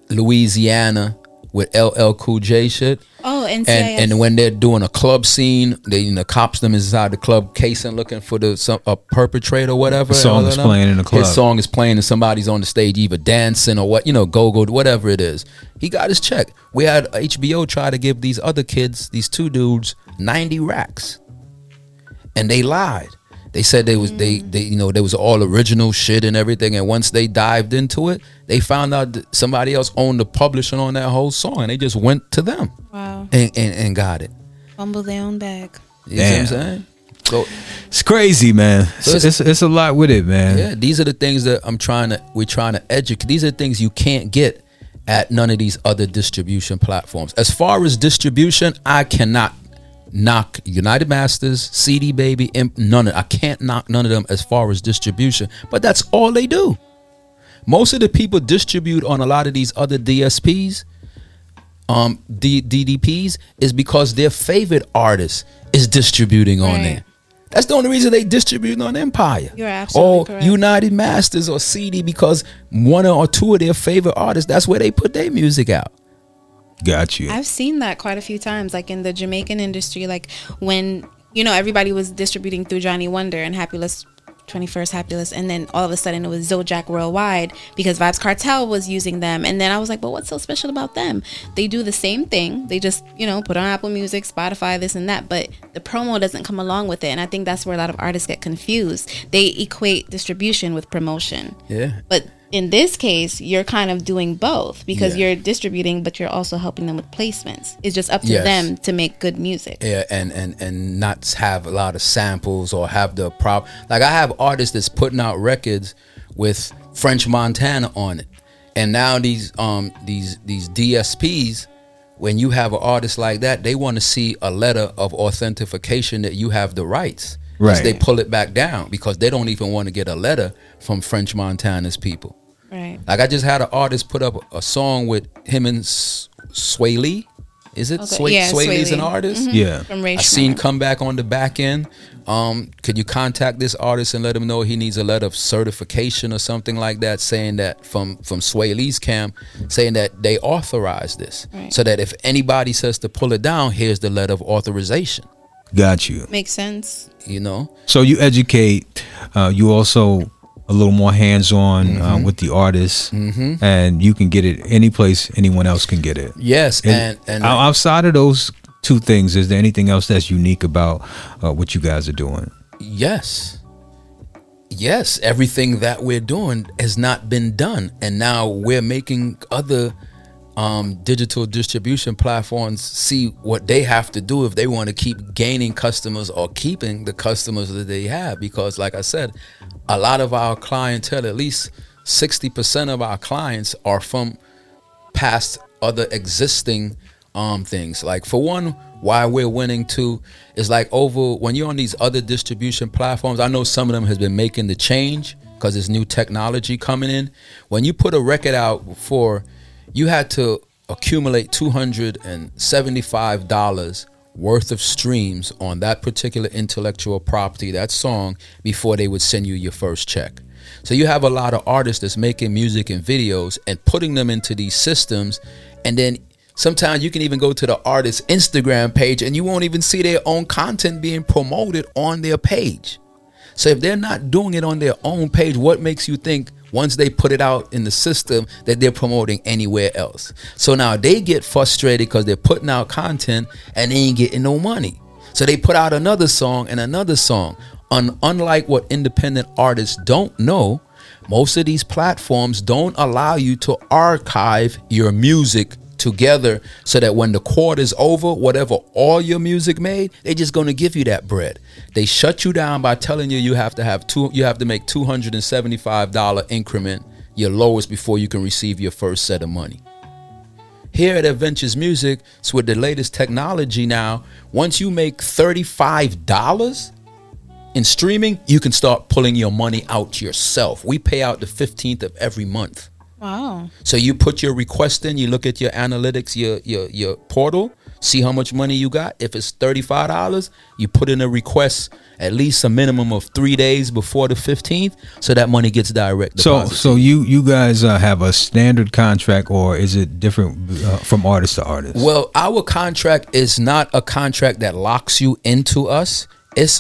Louisiana, with LL Cool J shit. Oh, and when they're doing a club scene, they, you know, cops them inside the club casing looking for a perpetrator or whatever. The song is playing in the club. His song is playing and somebody's on the stage either dancing or what, you know, go-go, whatever it is. He got his check. We had HBO try to give these other kids, these two dudes, 90 racks. and they lied. They said they was they you know, there was all original shit and everything, and once they dived into it, they found out that somebody else owned the publishing on that whole song, and they just went to them. Wow. And got it. Fumble their own bag. You know what I'm saying? So it's crazy, man. So it's a lot with it, man. Yeah, these are the things that we're trying to educate. These are the things you can't get at none of these other distribution platforms. As far as distribution, I cannot knock United Masters, CD Baby, none of, I can't knock none of them as far as distribution, but that's all they do. Most of the people distribute on a lot of these other DSPs, DDPs, is because their favorite artist is distributing on there. That's the only reason they distribute on Empire or correct. United Masters or CD, because one or two of their favorite artists, that's where they put their music out. Got you. I've seen that quite a few times, like in the Jamaican industry, like when, you know, everybody was distributing through Johnny Wonder and Happyless 21st Happyless, and then all of a sudden it was Zojak worldwide because Vybz Kartel was using them. And then I was like, but what's so special about them? They do the same thing. They just, you know, put on Apple Music, Spotify, this and that, but the promo doesn't come along with it. And I think that's where a lot of artists get confused. They equate distribution with promotion. Yeah. But in this case, you're kind of doing both, because you're distributing, but you're also helping them with placements. It's just up to them to make good music. Yeah, and not have a lot of samples or have the problem. Like, I have artists that's putting out records with French Montana on it, and now these DSPs, when you have an artist like that, they want to see a letter of authentication that you have the rights. Right. They pull it back down because they don't even want to get a letter from French Montana's people. Right. Like, I just had an artist put up a song with him and Swae Lee. Is it? Okay. Swae Lee's an artist? Mm-hmm. Yeah. From I seen come back on the back end. Could you contact this artist and let him know he needs a letter of certification or something like that, saying that from Swae Lee's camp, saying that they authorize this. Right. So that if anybody says to pull it down, here's the letter of authorization. Got you. Makes sense. You know, so you educate, you also a little more hands-on with the artists, and you can get it any place anyone else can get it. Yes. And outside of those two things, is there anything else that's unique about what you guys are doing? Yes, everything that we're doing has not been done, and now we're making other digital distribution platforms see what they have to do if they want to keep gaining customers or keeping the customers that they have. Because like I said, a lot of our clientele, at least 60% of our clients, are from past other existing things. Like, for one, why we're winning too is like, over when you're on these other distribution platforms, I know some of them has been making the change because there's new technology coming in. When you put a record out before, you had to accumulate $275 worth of streams on that particular intellectual property, that song, before they would send you your first check. So you have a lot of artists that's making music and videos and putting them into these systems, and then sometimes you can even go to the artist's Instagram page and you won't even see their own content being promoted on their page. So if they're not doing it on their own page, what makes you think once they put it out in the system that they're promoting anywhere else? So now they get frustrated because they're putting out content and they ain't getting no money. So they put out another song and another song. Unlike what independent artists don't know, most of these platforms don't allow you to archive your music together, so that when the quarter is over, whatever all your music made, they're just going to give you that bread. They shut you down by telling you you have to make $275 increment, your lowest, before you can receive your first set of money. Here at Adventures Music, it's with the latest technology now. Once you make $35 in streaming, you can start pulling your money out yourself. We pay out the 15th of every month. Wow. So you put your request in, you look at your analytics, your portal, see how much money you got. If it's $35, you put in a request at least a minimum of 3 days before the 15th, so that money gets direct deposited. So you guys have a standard contract, or is it different from artist to artist? Well, our contract is not a contract that locks you into us. It's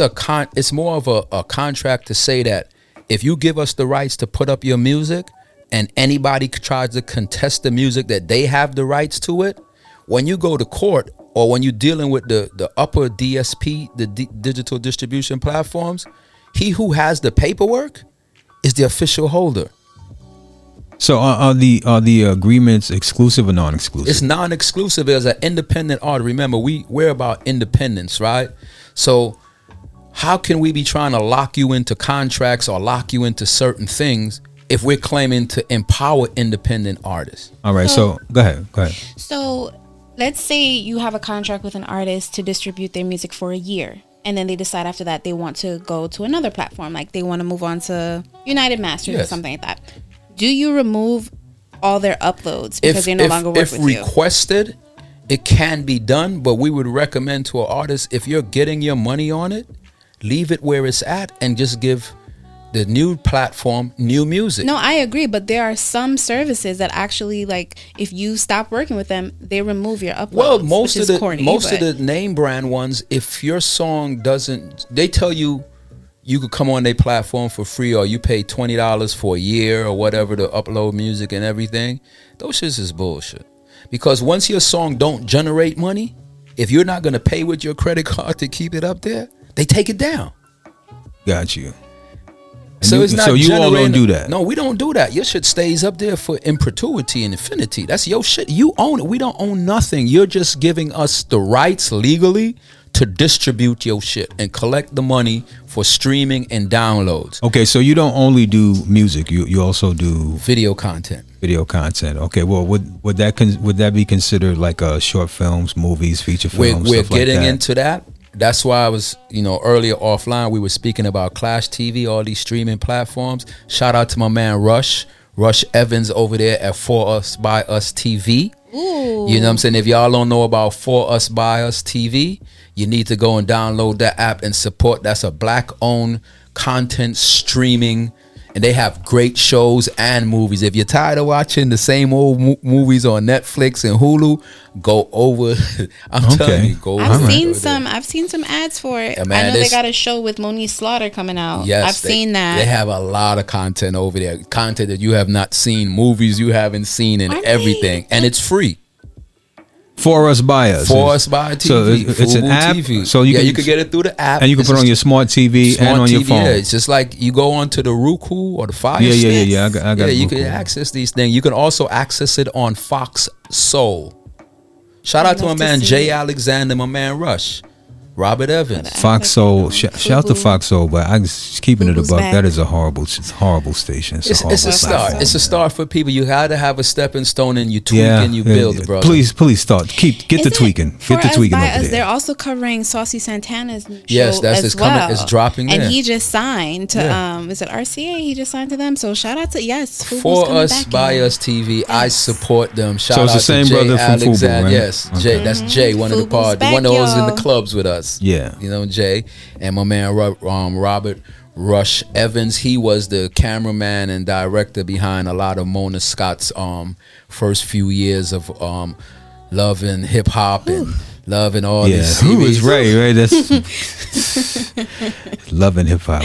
more of a contract to say that if you give us the rights to put up your music, and anybody tries to contest the music that they have the rights to it, when you go to court or when you're dealing with the upper DSP, the digital distribution platforms, he who has the paperwork is the official holder. So are the agreements exclusive or non-exclusive? It's non-exclusive as an independent artist. Remember, we're about independence, right? So how can we be trying to lock you into contracts or lock you into certain things if we're claiming to empower independent artists? All right, so go ahead. So let's say you have a contract with an artist to distribute their music for a year, and then they decide after that they want to go to another platform, like they want to move on to United Masters or something like that. Do you remove all their uploads because they no longer work with you? If requested, it can be done, but we would recommend to an artist, if you're getting your money on it, leave it where it's at and just give the new platform new music. No, I agree, but there are some services that actually, like, if you stop working with them, they remove your uploads. Well, most of the name brand ones, if your song doesn't, they tell you, you could come on their platform for free, or you pay $20 for a year or whatever to upload music and everything. Those shits is bullshit. Because once your song don't generate money, if you're not going to pay with your credit card to keep it up there, they take it down. Got you. So you all don't do that? No, we don't do that. Your shit stays up there for in perpetuity and infinity. That's your shit. You own it. We don't own nothing. You're just giving us the rights legally to distribute your shit and collect the money for streaming and downloads. Okay, so you don't only do music; you also do video content. Video content. Okay, well, would that be considered like short films, movies, feature films? We're getting like that into that. That's why I was, earlier offline we were speaking about Clash TV, all these streaming platforms. Shout out to my man Rush Evans over there at For Us By Us TV. Ooh. You know what I'm saying? If y'all don't know about For Us By Us TV, you need to go and download that app and support. That's a black-owned content streaming, and they have great shows and movies. If you're tired of watching the same old movies on Netflix and Hulu, go over. I'm telling you, go over. I've seen some ads for it. Yeah, man, I know they got a show with Monique Slaughter coming out. Yes, I've seen that. They have a lot of content over there. Content that you have not seen, movies you haven't seen, and everything. And it's free. For Us By Us. For Us By TV. So it's an app. TV. So you could get it through the app. And you can put it on your smart TV and on your phone. Yeah, it's just like you go onto the Roku or the Fire Stick. Yeah. I got you Roku. Can access these things. You can also access it on Fox Soul. Shout out to my man Jay Alexander, my man Rush, Robert Evans. Fox Soul. Shout out to Fox Soul, but I'm just keeping it above. That is a horrible station. It's a start. It's a start for people. You had to have a stepping stone, and you tweak and you build, bro. Please start. Get the tweaking over there. They're also covering Saucy Santana's show. Yes, that's as well. Coming. It's dropping there. And he just signed to is it RCA? He just signed to them. So shout out to For Us By Us TV. I support them. Shout out to Jay. So it's the same brother from Fubu, right? Yes, Jay. That's Jay, one of the pod, the one that was in the clubs with us. Yeah, Jay and my man Robert Rush Evans. He was the cameraman and director behind a lot of Mona Scott's first few years of Love and Hip Hop and Love and all this. Who is Ray? That's Love and Hip Hop.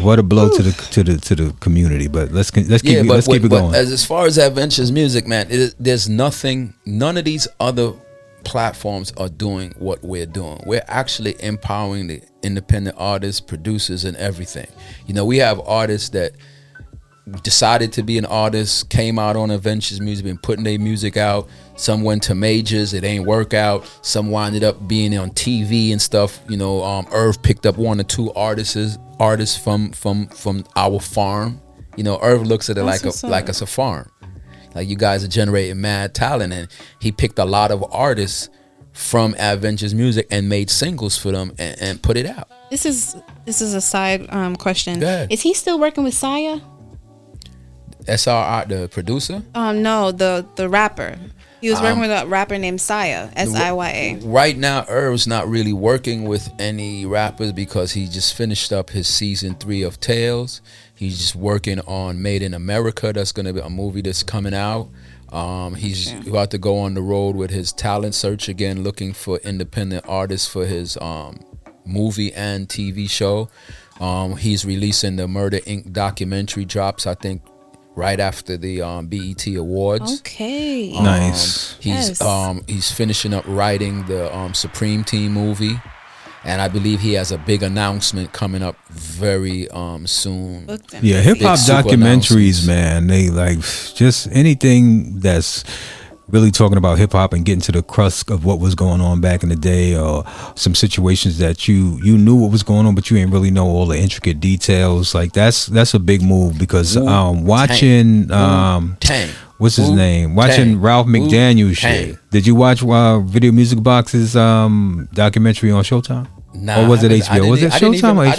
What a blow to the community. But let's keep it going. As far as Adventures Music, man, there's nothing. None of these other platforms are doing what we're doing. We're actually empowering the independent artists, producers, and everything. We have artists that decided to be an artist, came out on Adventures Music, been putting their music out. Some went to majors, it ain't work out. Some winded up being on TV and stuff. Irv picked up one or two artists from our farm. Irv looks at it like it's a farm. Like, you guys are generating mad talent, and he picked a lot of artists from Adventures Music and made singles for them and put it out. This is a side question. Is he still working with Saya? SRI, the producer? No, the rapper. He was working with a rapper named Saya, SIYA. Right now, Irv's not really working with any rappers because he just finished up his season 3 of Tales. He's just working on Made in America. That's going to be a movie that's coming out. He's about to go on the road with his talent search again, looking for independent artists for his movie and TV show. He's releasing the Murder Inc. documentary. Drops, I think, right after the BET Awards. Okay. Nice. He's finishing up writing the Supreme Team movie. And I believe he has a big announcement coming up very soon. Yeah, hip hop documentaries, man. They like just anything that's really talking about hip hop and getting to the crust of what was going on back in the day, or some situations that you knew what was going on, but you didn't really know all the intricate details. Like that's a big move because watching what's his name? Watching Ralph McDaniel shit. Did you watch Video Music Box's documentary on Showtime? Nah, or was it HBO? Was it Showtime or HBO? I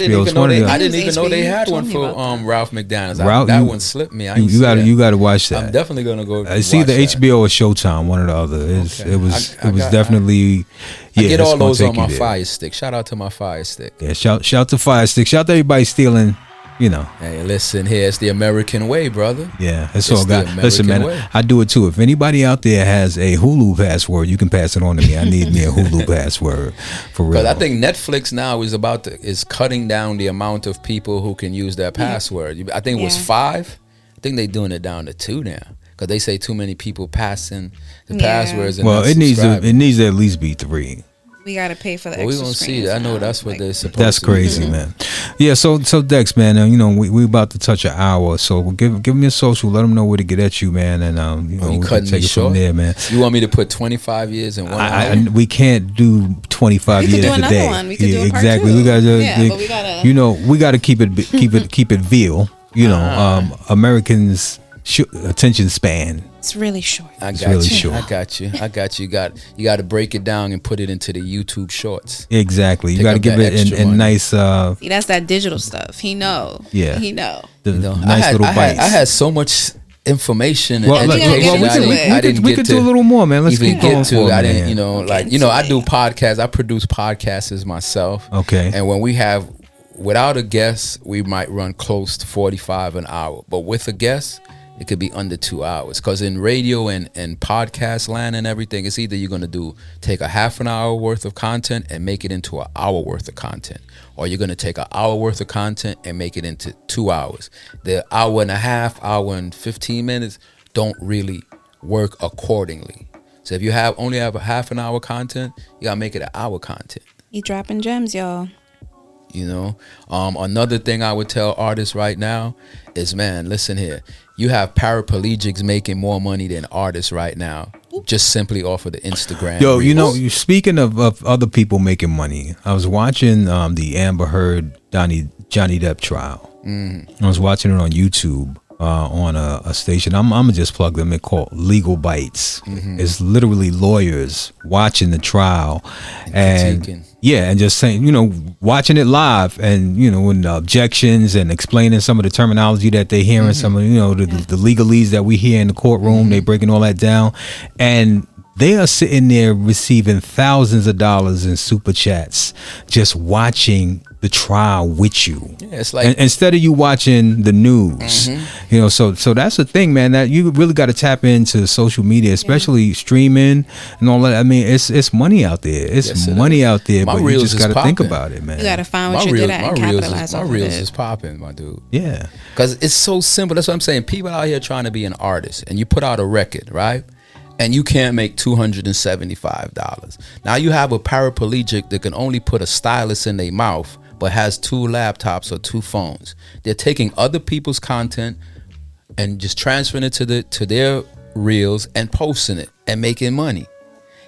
didn't even know they had one for Ralph McDaniel's. That one slipped me. You got to watch that. I'm definitely gonna go. It's either HBO or Showtime, one or the other. It was definitely. Yeah, I get all those on my Fire Stick. Shout out to my Fire Stick. Yeah, shout to Fire Stick. Shout out to everybody stealing. You know. Hey, listen here. It's the American way, brother. Yeah, it's all good. Listen, man, I do it too. If anybody out there has a Hulu password, you can pass it on to me. I need me a Hulu password for real. Because I think Netflix now is is cutting down the amount of people who can use their password. I think it was 5. I think they're doing it down to 2 now. Because they say too many people passing the passwords. And well, it needs to at least be 3. We gotta pay for the extra. We gonna see that. I know that's what they're supposed to do. That's crazy, man. Yeah, so Dex, man, you know we about to touch an hour, so give me a social. Let them know where to get at you, man, and we can take it from there, man. You want me to put 25 years in one? We can't do 25 years a day. We can do another one. Exactly. We gotta. Yeah, but we gotta. You know, we gotta keep it real. You know, Americans. Attention span. It's really short. I got you. You got to break it down and put it into the YouTube shorts. Exactly. You got to give it a nice. See, that's that digital stuff. He know. Yeah. He know. I had so much information. Well, and we could do a little more, man. Let's keep going for it. I didn't, you know, like you know, I do podcasts. I produce podcasts myself. Okay. And when we have, without a guest, we might run close to 45 an hour, but with a guest. It could be under 2 hours because in radio and podcast land and everything, it's either you're going to take a half an hour worth of content and make it into an hour worth of content, or you're going to take an hour worth of content and make it into 2 hours. The hour and a half, hour and 15 minutes don't really work accordingly. So if you only have a half an hour content, you got to make it an hour content. You dropping gems, y'all. You know, another thing I would tell artists right now is, man, listen here. You have paraplegics making more money than artists right now, just simply off of the Instagram. Yo, reels. You know, you're speaking of other people making money. I was watching the Amber Heard Johnny Depp trial. Mm. I was watching it on YouTube on a station. I'm gonna just plug them. It's called Legal Bites. Mm-hmm. It's literally lawyers watching the trial and yeah, and just saying, you know, watching it live and, you know, and the objections and explaining some of the terminology that they hear and some of, you know, the legalese that we hear in the courtroom, they breaking all that down. And they are sitting there receiving thousands of dollars in super chats just watching the trial with you. Yeah, it's like instead of you watching the news, you know, so that's the thing, man, that you really got to tap into social media, especially streaming and all that. I mean, it's money out there. It's money out there, but you just got to think about it, man. You got to find what you're good at and capitalize on it. My reels is popping, my dude. Yeah. Because it's so simple. That's what I'm saying. People out here trying to be an artist and you put out a record, right? And you can't make $275. Now you have a paraplegic that can only put a stylus in their mouth, but has 2 laptops or 2 phones. They're taking other people's content and just transferring it to their reels and posting it and making money.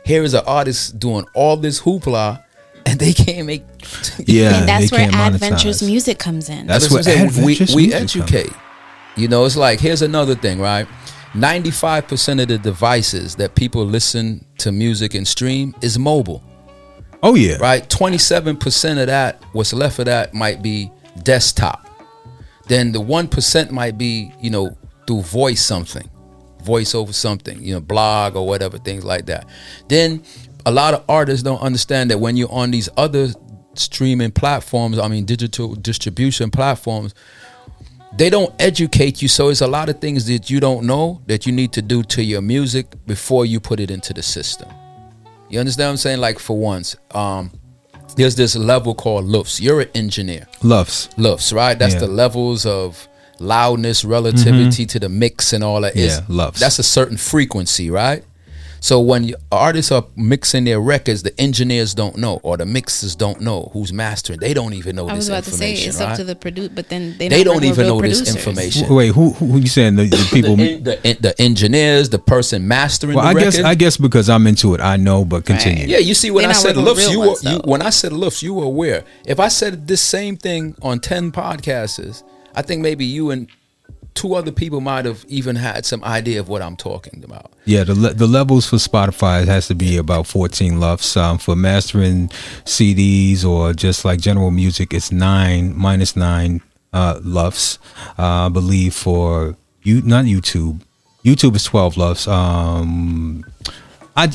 Here is an artist doing all this hoopla and they can't make. Yeah, and that's where Adventures Music comes in. That's where we educate. You know, it's like here's another thing, right? 95% of the devices that people listen to music and stream is mobile. Oh yeah. Right? 27% of that, what's left of that might be desktop. Then the 1% might be, you know, through voice over something, you know, blog or whatever, things like that. Then a lot of artists don't understand that when you're on these other streaming platforms, I mean digital distribution platforms, they don't educate you, so it's a lot of things that you don't know that you need to do to your music before you put it into the system. You understand what I'm saying? Like for once, there's this level called LUFS. You're an engineer. LUFS, right? That's the levels of loudness, relativity to the mix and all that. Yeah, loves. That's a certain frequency, right? So when artists are mixing their records, the engineers don't know, or the mixers don't know who's mastering. They don't even know this information. I was about to say it's up to the producer, but then they don't even know this information. Wait, who you saying the people? the engineers, the person mastering. Well, I guess because I'm into it, I know. But continue. Right. Yeah, you see, when I said loops, when I said loops, you were aware. If I said this same thing on 10 podcasts, I think maybe you and two other people might have even had some idea of what I'm talking about. Yeah, the levels for Spotify has to be about 14 LUFs. For mastering CDs or just like general music, it's minus nine LUFs. I believe for YouTube is 12 LUFs.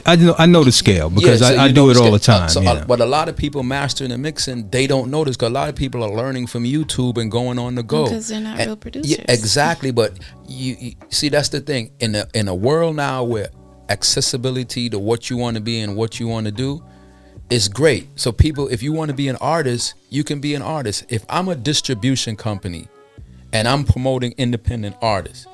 I know the scale because I do it all the time. But a lot of people mastering and mixing, they don't know this because a lot of people are learning from YouTube and going on the go. Because they're not real producers. Yeah, exactly. But you see, that's the thing. In a world now where accessibility to what you want to be and what you want to do is great. So people, if you want to be an artist, you can be an artist. If I'm a distribution company and I'm promoting independent artists,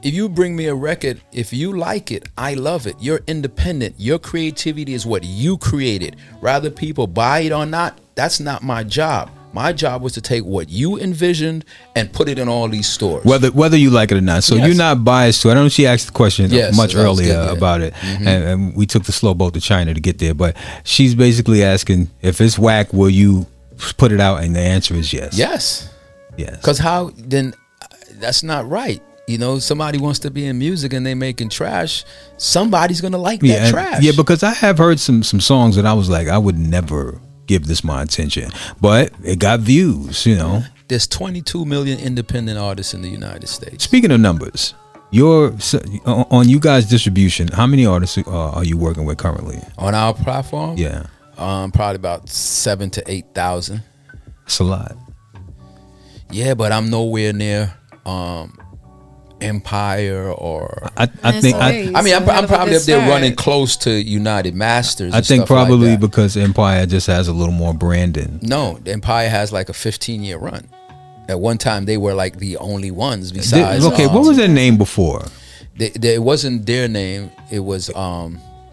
if you bring me a record, if you like it, I love it. You're independent. Your creativity is what you created. Rather people buy it or not, that's not my job. My job was to take what you envisioned and put it in all these stores, whether you like it or not. So yes, you're not biased to it. I know she asked the question much earlier about it, and we took the slow boat to China to get there. But she's basically asking, if it's whack, will you put it out? And the answer is yes. Yes. Yes. Because how then? That's not right. You know, somebody wants to be in music and they making trash. Somebody's gonna like that trash. Yeah, because I have heard some songs that I was like, I would never give this my attention, but it got views. You know, there's 22 million independent artists in the United States. Speaking of numbers, on you guys' distribution, how many artists are you working with currently on our platform? Yeah, probably about 7,000 to 8,000. That's a lot. Yeah, but I'm nowhere near Empire or I'm probably up there running close to United Masters. I think probably like because Empire just has a little more branding. No, Empire has like a 15-year run. At one time they were like the only ones besides. What was their name before? It wasn't their name. It was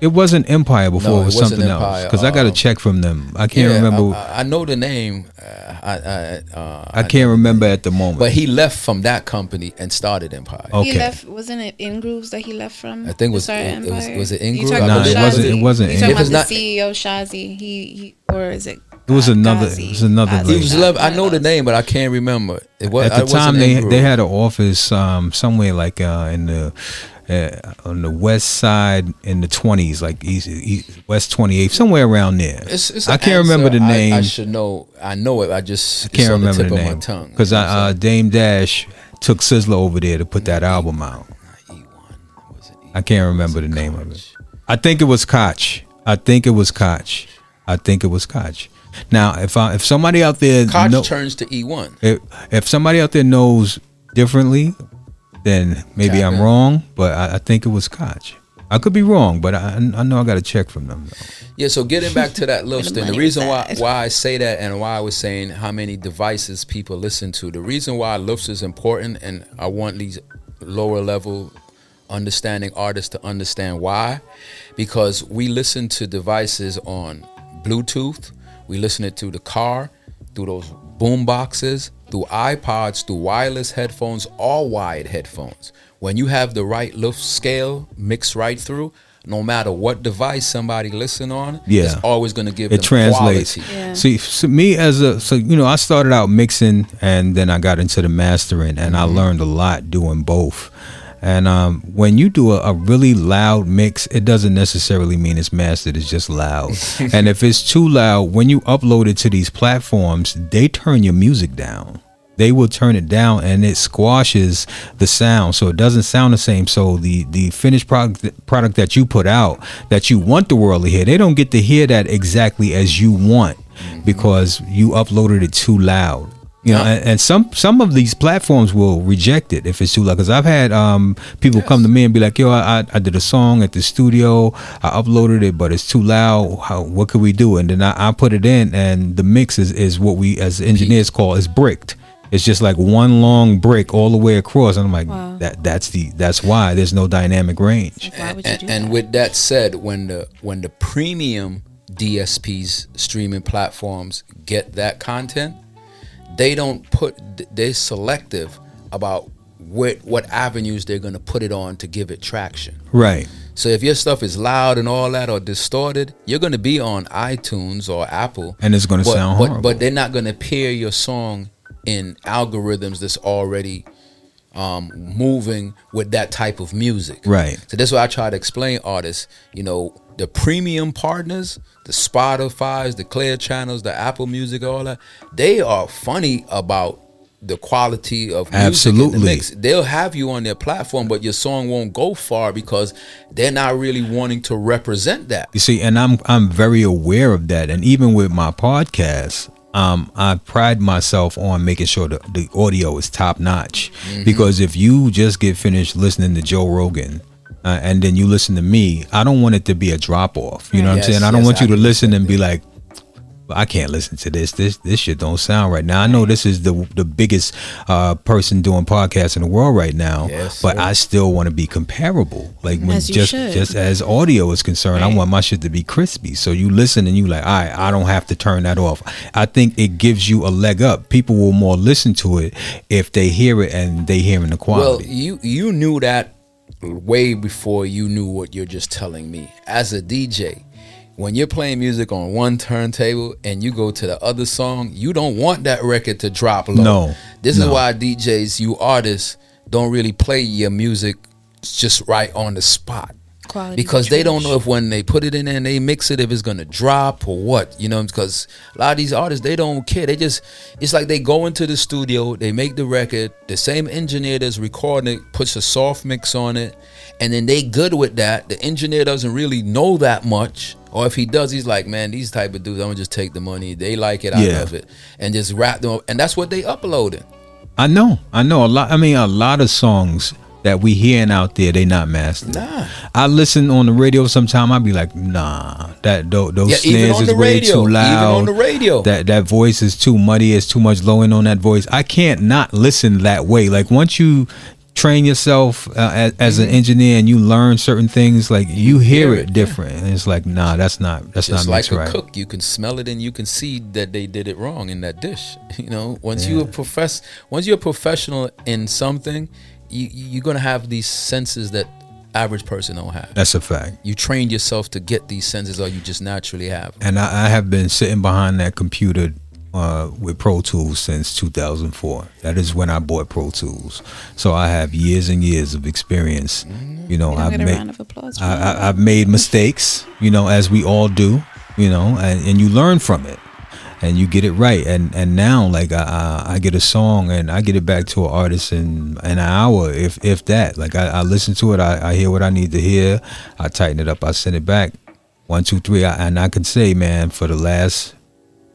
it wasn't Empire before. No, it was something else. Because I got a check from them. I can't remember. I know the name. I can't remember at the moment. But he left from that company and started Empire. Okay. He left. Wasn't it InGrooves that he left from? I think was it InGrooves? No, it wasn't. You talking about the CEO Shazi? He or is it? It was another. It was another. I know the name, but I can't remember. It was at the time they had an office somewhere like in the. On the west side in the 20s, like east, West 28th, somewhere around there. I can't remember the name. I should know. I know it. I can't remember the name. Because Dame Dash took Sizzla over there to put that album out. I can't remember the name of it. I think it was Koch. Now, if somebody out there, Koch turns to E1. If somebody out there knows differently, then maybe I'm wrong, but I think it was Koch. I could be wrong, but I know I got a check from them, though. Yeah, so getting back to that list, the reason why I say that and why I was saying how many devices people listen to, the reason why list is important, and I want these lower level understanding artists to understand why, because we listen to devices on Bluetooth, we listen it through the car, through those boom boxes, through iPods, through wireless headphones, all wired headphones. When you have the right lift scale mixed right through, no matter what device somebody listen on, it's always going to give it them translates. Quality. Yeah. See, so me I started out mixing and then I got into the mastering and I learned a lot doing both. And when you do a really loud mix, it doesn't necessarily mean it's mastered. It's just loud. And if it's too loud, when you upload it to these platforms, they turn your music down. They will turn it down and it squashes the sound. So it doesn't sound the same. So the finished product that you put out that you want the world to hear, they don't get to hear that exactly as you want because you uploaded it too loud. You know, and some of these platforms will reject it if it's too loud. Because I've had people come to me and be like, yo, I did a song at the studio. I uploaded it, but it's too loud. What could we do? And then I put it in, and the mix is what we as engineers call is bricked. It's just like one long break all the way across, and I'm like, wow. That's why there's no dynamic range. Why would you do that? And with that said, when the premium DSPs, streaming platforms, get that content, they're selective about what avenues they're going to put it on to give it traction. Right. So if your stuff is loud and all that or distorted, you're going to be on iTunes or Apple, and it's going to sound horrible. But they're not going to pair your song in algorithms that's already moving with that type of music. Right. So that's why I try to explain artists, you know, the premium partners, the Spotify's, the Clear Channels, the Apple Music, all that, they are funny about the quality of music. Absolutely. In the mix. They'll have you on their platform, but your song won't go far because they're not really wanting to represent that. You see, and I'm very aware of that. And even with my podcast, I pride myself on making sure the audio is top notch. Mm-hmm. Because if you just get finished listening to Joe Rogan, and then you listen to me, I don't want it to be a drop off. You know what I'm saying? I don't want you to listen and be like, I can't listen to this. This shit don't sound right. Now I know this is the biggest person doing podcasts in the world right now, but I still want to be comparable. Like when just as audio is concerned, I want my shit to be crispy. So you listen and you like, all right, I don't have to turn that off. I think it gives you a leg up. People will more listen to it if they hear it and they hearing the quality. Well, you knew that way before you knew what you're just telling me. As a DJ, when you're playing music on one turntable and you go to the other song, you don't want that record to drop low. No, this is why DJs, you artists, don't really play your music just right on the spot. Quality because they don't know if when they put it in there and they mix it, if it's going to drop or what, you know, because a lot of these artists, they don't care. They just, it's like they go into the studio, they make the record, the same engineer that's recording it puts a soft mix on it, and then they good with that. The engineer doesn't really know that much, or if he does, he's like, man, these type of dudes, I'm going to just take the money. They like it, I love it, and just wrap them up. And that's what they uploading. I know. A lot of songs that we hearing out there, they not mastered. Nah. I listen on the radio sometime. I be like, nah, those snares is way too loud. Even on the radio, that voice is too muddy. It's too much low end on that voice. I can't not listen that way. Like once you train yourself as an engineer and you learn certain things, like you hear it different, and it's like, nah, that's not like a right. cook. You can smell it and you can see that they did it wrong in that dish. You know, once you're a professional in something, You're going to have these senses that average person don't have. That's a fact. You trained yourself to get these senses, or you just naturally have. And I have been sitting behind that computer with Pro Tools since 2004. That is when I bought Pro Tools. So I have years and years of experience. Mm-hmm. You know, I've made mistakes, you know, as we all do, you know, and you learn from it. And you get it right, and now like I get a song and I get it back to an artist in an hour, if that. Like I listen to it, I hear what I need to hear, I tighten it up, I send it back, 1, 2, 3, and I can say, man, for the last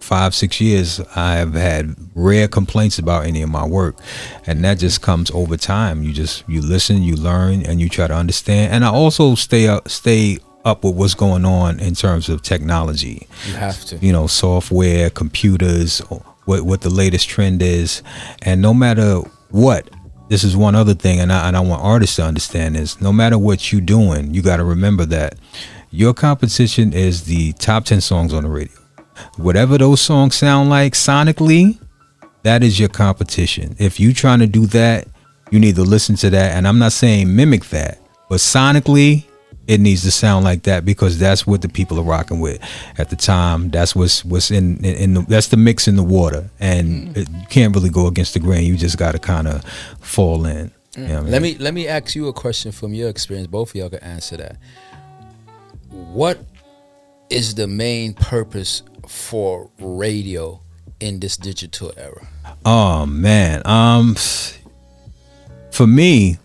5, 6 years, I have had rare complaints about any of my work, and that just comes over time. You listen, you learn, and you try to understand. And I also stay up with what's going on in terms of technology. You have to, you know, software, computers, what the latest trend is. And no matter what, this is one other thing, and I want artists to understand this. No matter what you're doing, you got to remember that your competition is the top 10 songs on the radio. Whatever those songs sound like sonically, that is your competition. If you're trying to do that, you need to listen to that. And I'm not saying mimic that, but sonically, it needs to sound like that, because that's what the people are rocking with at the time. That's what's in that's the mix in the water, and you can't really go against the grain. You just got to kind of fall in. You know what I mean? Let me ask you a question from your experience. Both of y'all can answer that. What is the main purpose for radio in this digital era? Oh man, for me,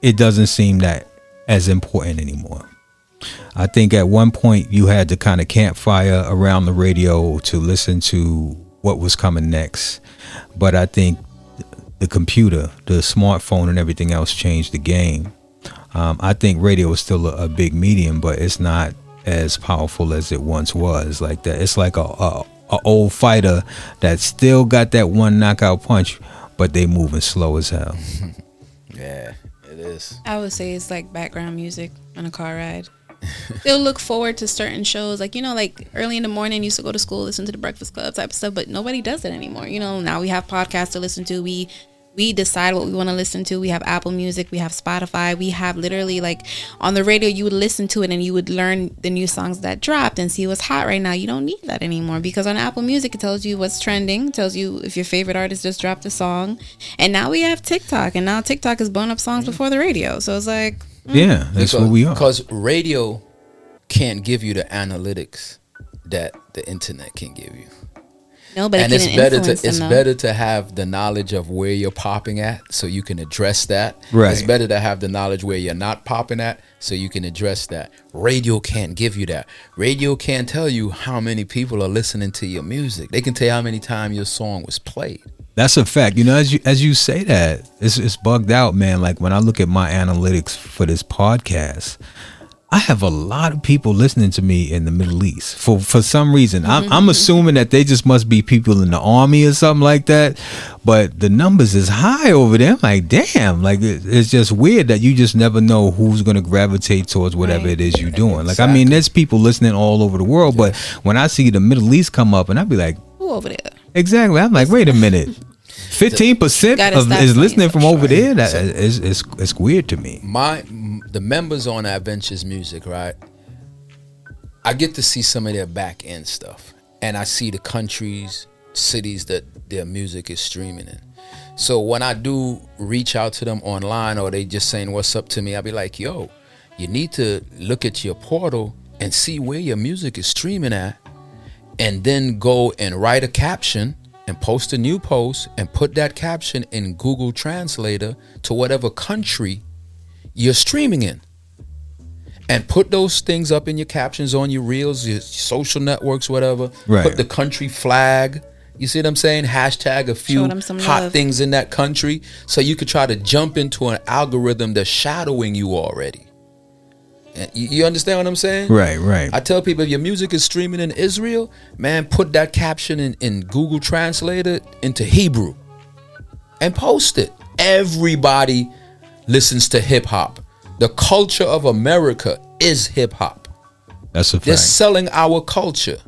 it doesn't seem that as important anymore. I think at one point you had to kind of campfire around the radio to listen to what was coming next. But I think the computer, the smartphone, and everything else changed the game. I think radio is still a big medium, but it's not as powerful as it once was. Like that, it's like a an old fighter that still got that one knockout punch, but they moving slow as hell. Yeah, it is. I would say it's like background music on a car ride. They'll look forward to certain shows, like, you know, like early in the morning, used to go to school, listen to the Breakfast Club type of stuff, but nobody does it anymore. You know, now we have podcasts to listen to. We decide what we want to listen to. We have Apple Music. We have Spotify. We have literally, like, on the radio, you would listen to it and you would learn the new songs that dropped and see what's hot right now. You don't need that anymore because on Apple Music, it tells you what's trending. It tells you if your favorite artist just dropped a song. And now we have TikTok. And now TikTok is blowing up songs before the radio. So it's like... Yeah, that's what we are. Because radio can't give you the analytics that the internet can give you. No, but and it can influence them, though. It's better to have the knowledge of where you're popping at so you can address that. Right. It's better to have the knowledge where you're not popping at so you can address that. Radio can't give you that. Radio can't tell you how many people are listening to your music. They can tell you how many times your song was played. That's a fact. You know, as you say that, it's bugged out, man. Like, when I look at my analytics for this podcast, I have a lot of people listening to me in the Middle East for some reason. I'm assuming that they just must be people in the army or something like that. But the numbers is high over there. I'm like, damn, like it's just weird that you just never know who's going to gravitate towards whatever right. it is you're doing. Exactly. Like, I mean, there's people listening all over the world, yeah. but when I see the Middle East come up, and I'd be like, who over there? Exactly. I'm like, wait a minute. 15% of is listening from over there. That is it's weird to me. The members on Adventures Music, right? I get to see some of their back end stuff, and I see the countries, cities that their music is streaming in. So when I do reach out to them online, or they just saying what's up to me, I'll be like, yo, you need to look at your portal and see where your music is streaming at, and then go and write a caption and post a new post and put that caption in Google Translator to whatever country you're streaming in, and put those things up in your captions on your reels, your social networks, whatever. Right. Put the country flag. You see what I'm saying? Hashtag a few hot things in that country, so you could try to jump into an algorithm that's shadowing you already. You understand what I'm saying? Right, right. I tell people, if your music is streaming in Israel, man, put that caption in Google Translator into Hebrew and post it. Everybody listens to hip hop. The culture of America is hip hop. That's a fact. They're selling our culture.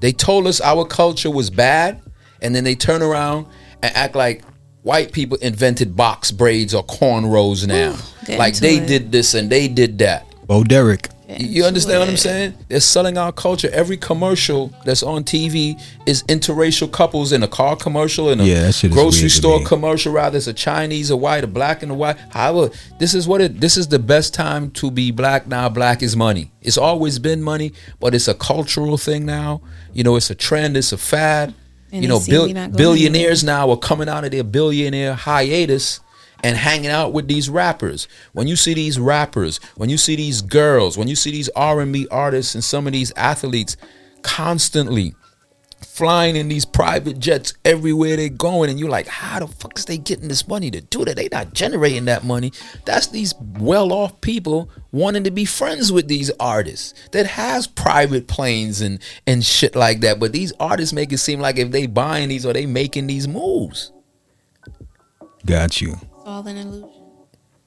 They told us our culture was bad, and then they turn around and act like white people invented box braids or cornrows now. Ooh, like they did this and they did that. Bo Derek. You understand what I'm saying? They're selling our culture. Every commercial that's on TV is interracial couples in a car commercial, in a grocery store commercial, rather it's a Chinese, a white, a black, and a white. However, this is the best time to be black now. Black is money. It's always been money, but it's a cultural thing now. You know, it's a trend, it's a fad. And you know, billionaires now are coming out of their billionaire hiatus and hanging out with these rappers. When you see these rappers, when you see these girls, when you see these R&B artists and some of these athletes constantly flying in these private jets everywhere they're going, and you're like, how the fuck is they getting this money to do that? They not generating that money. That's these well-off people wanting to be friends with these artists that has private planes and shit like that. But these artists make it seem like if they buying these or they making these moves. Got you. It's all an illusion.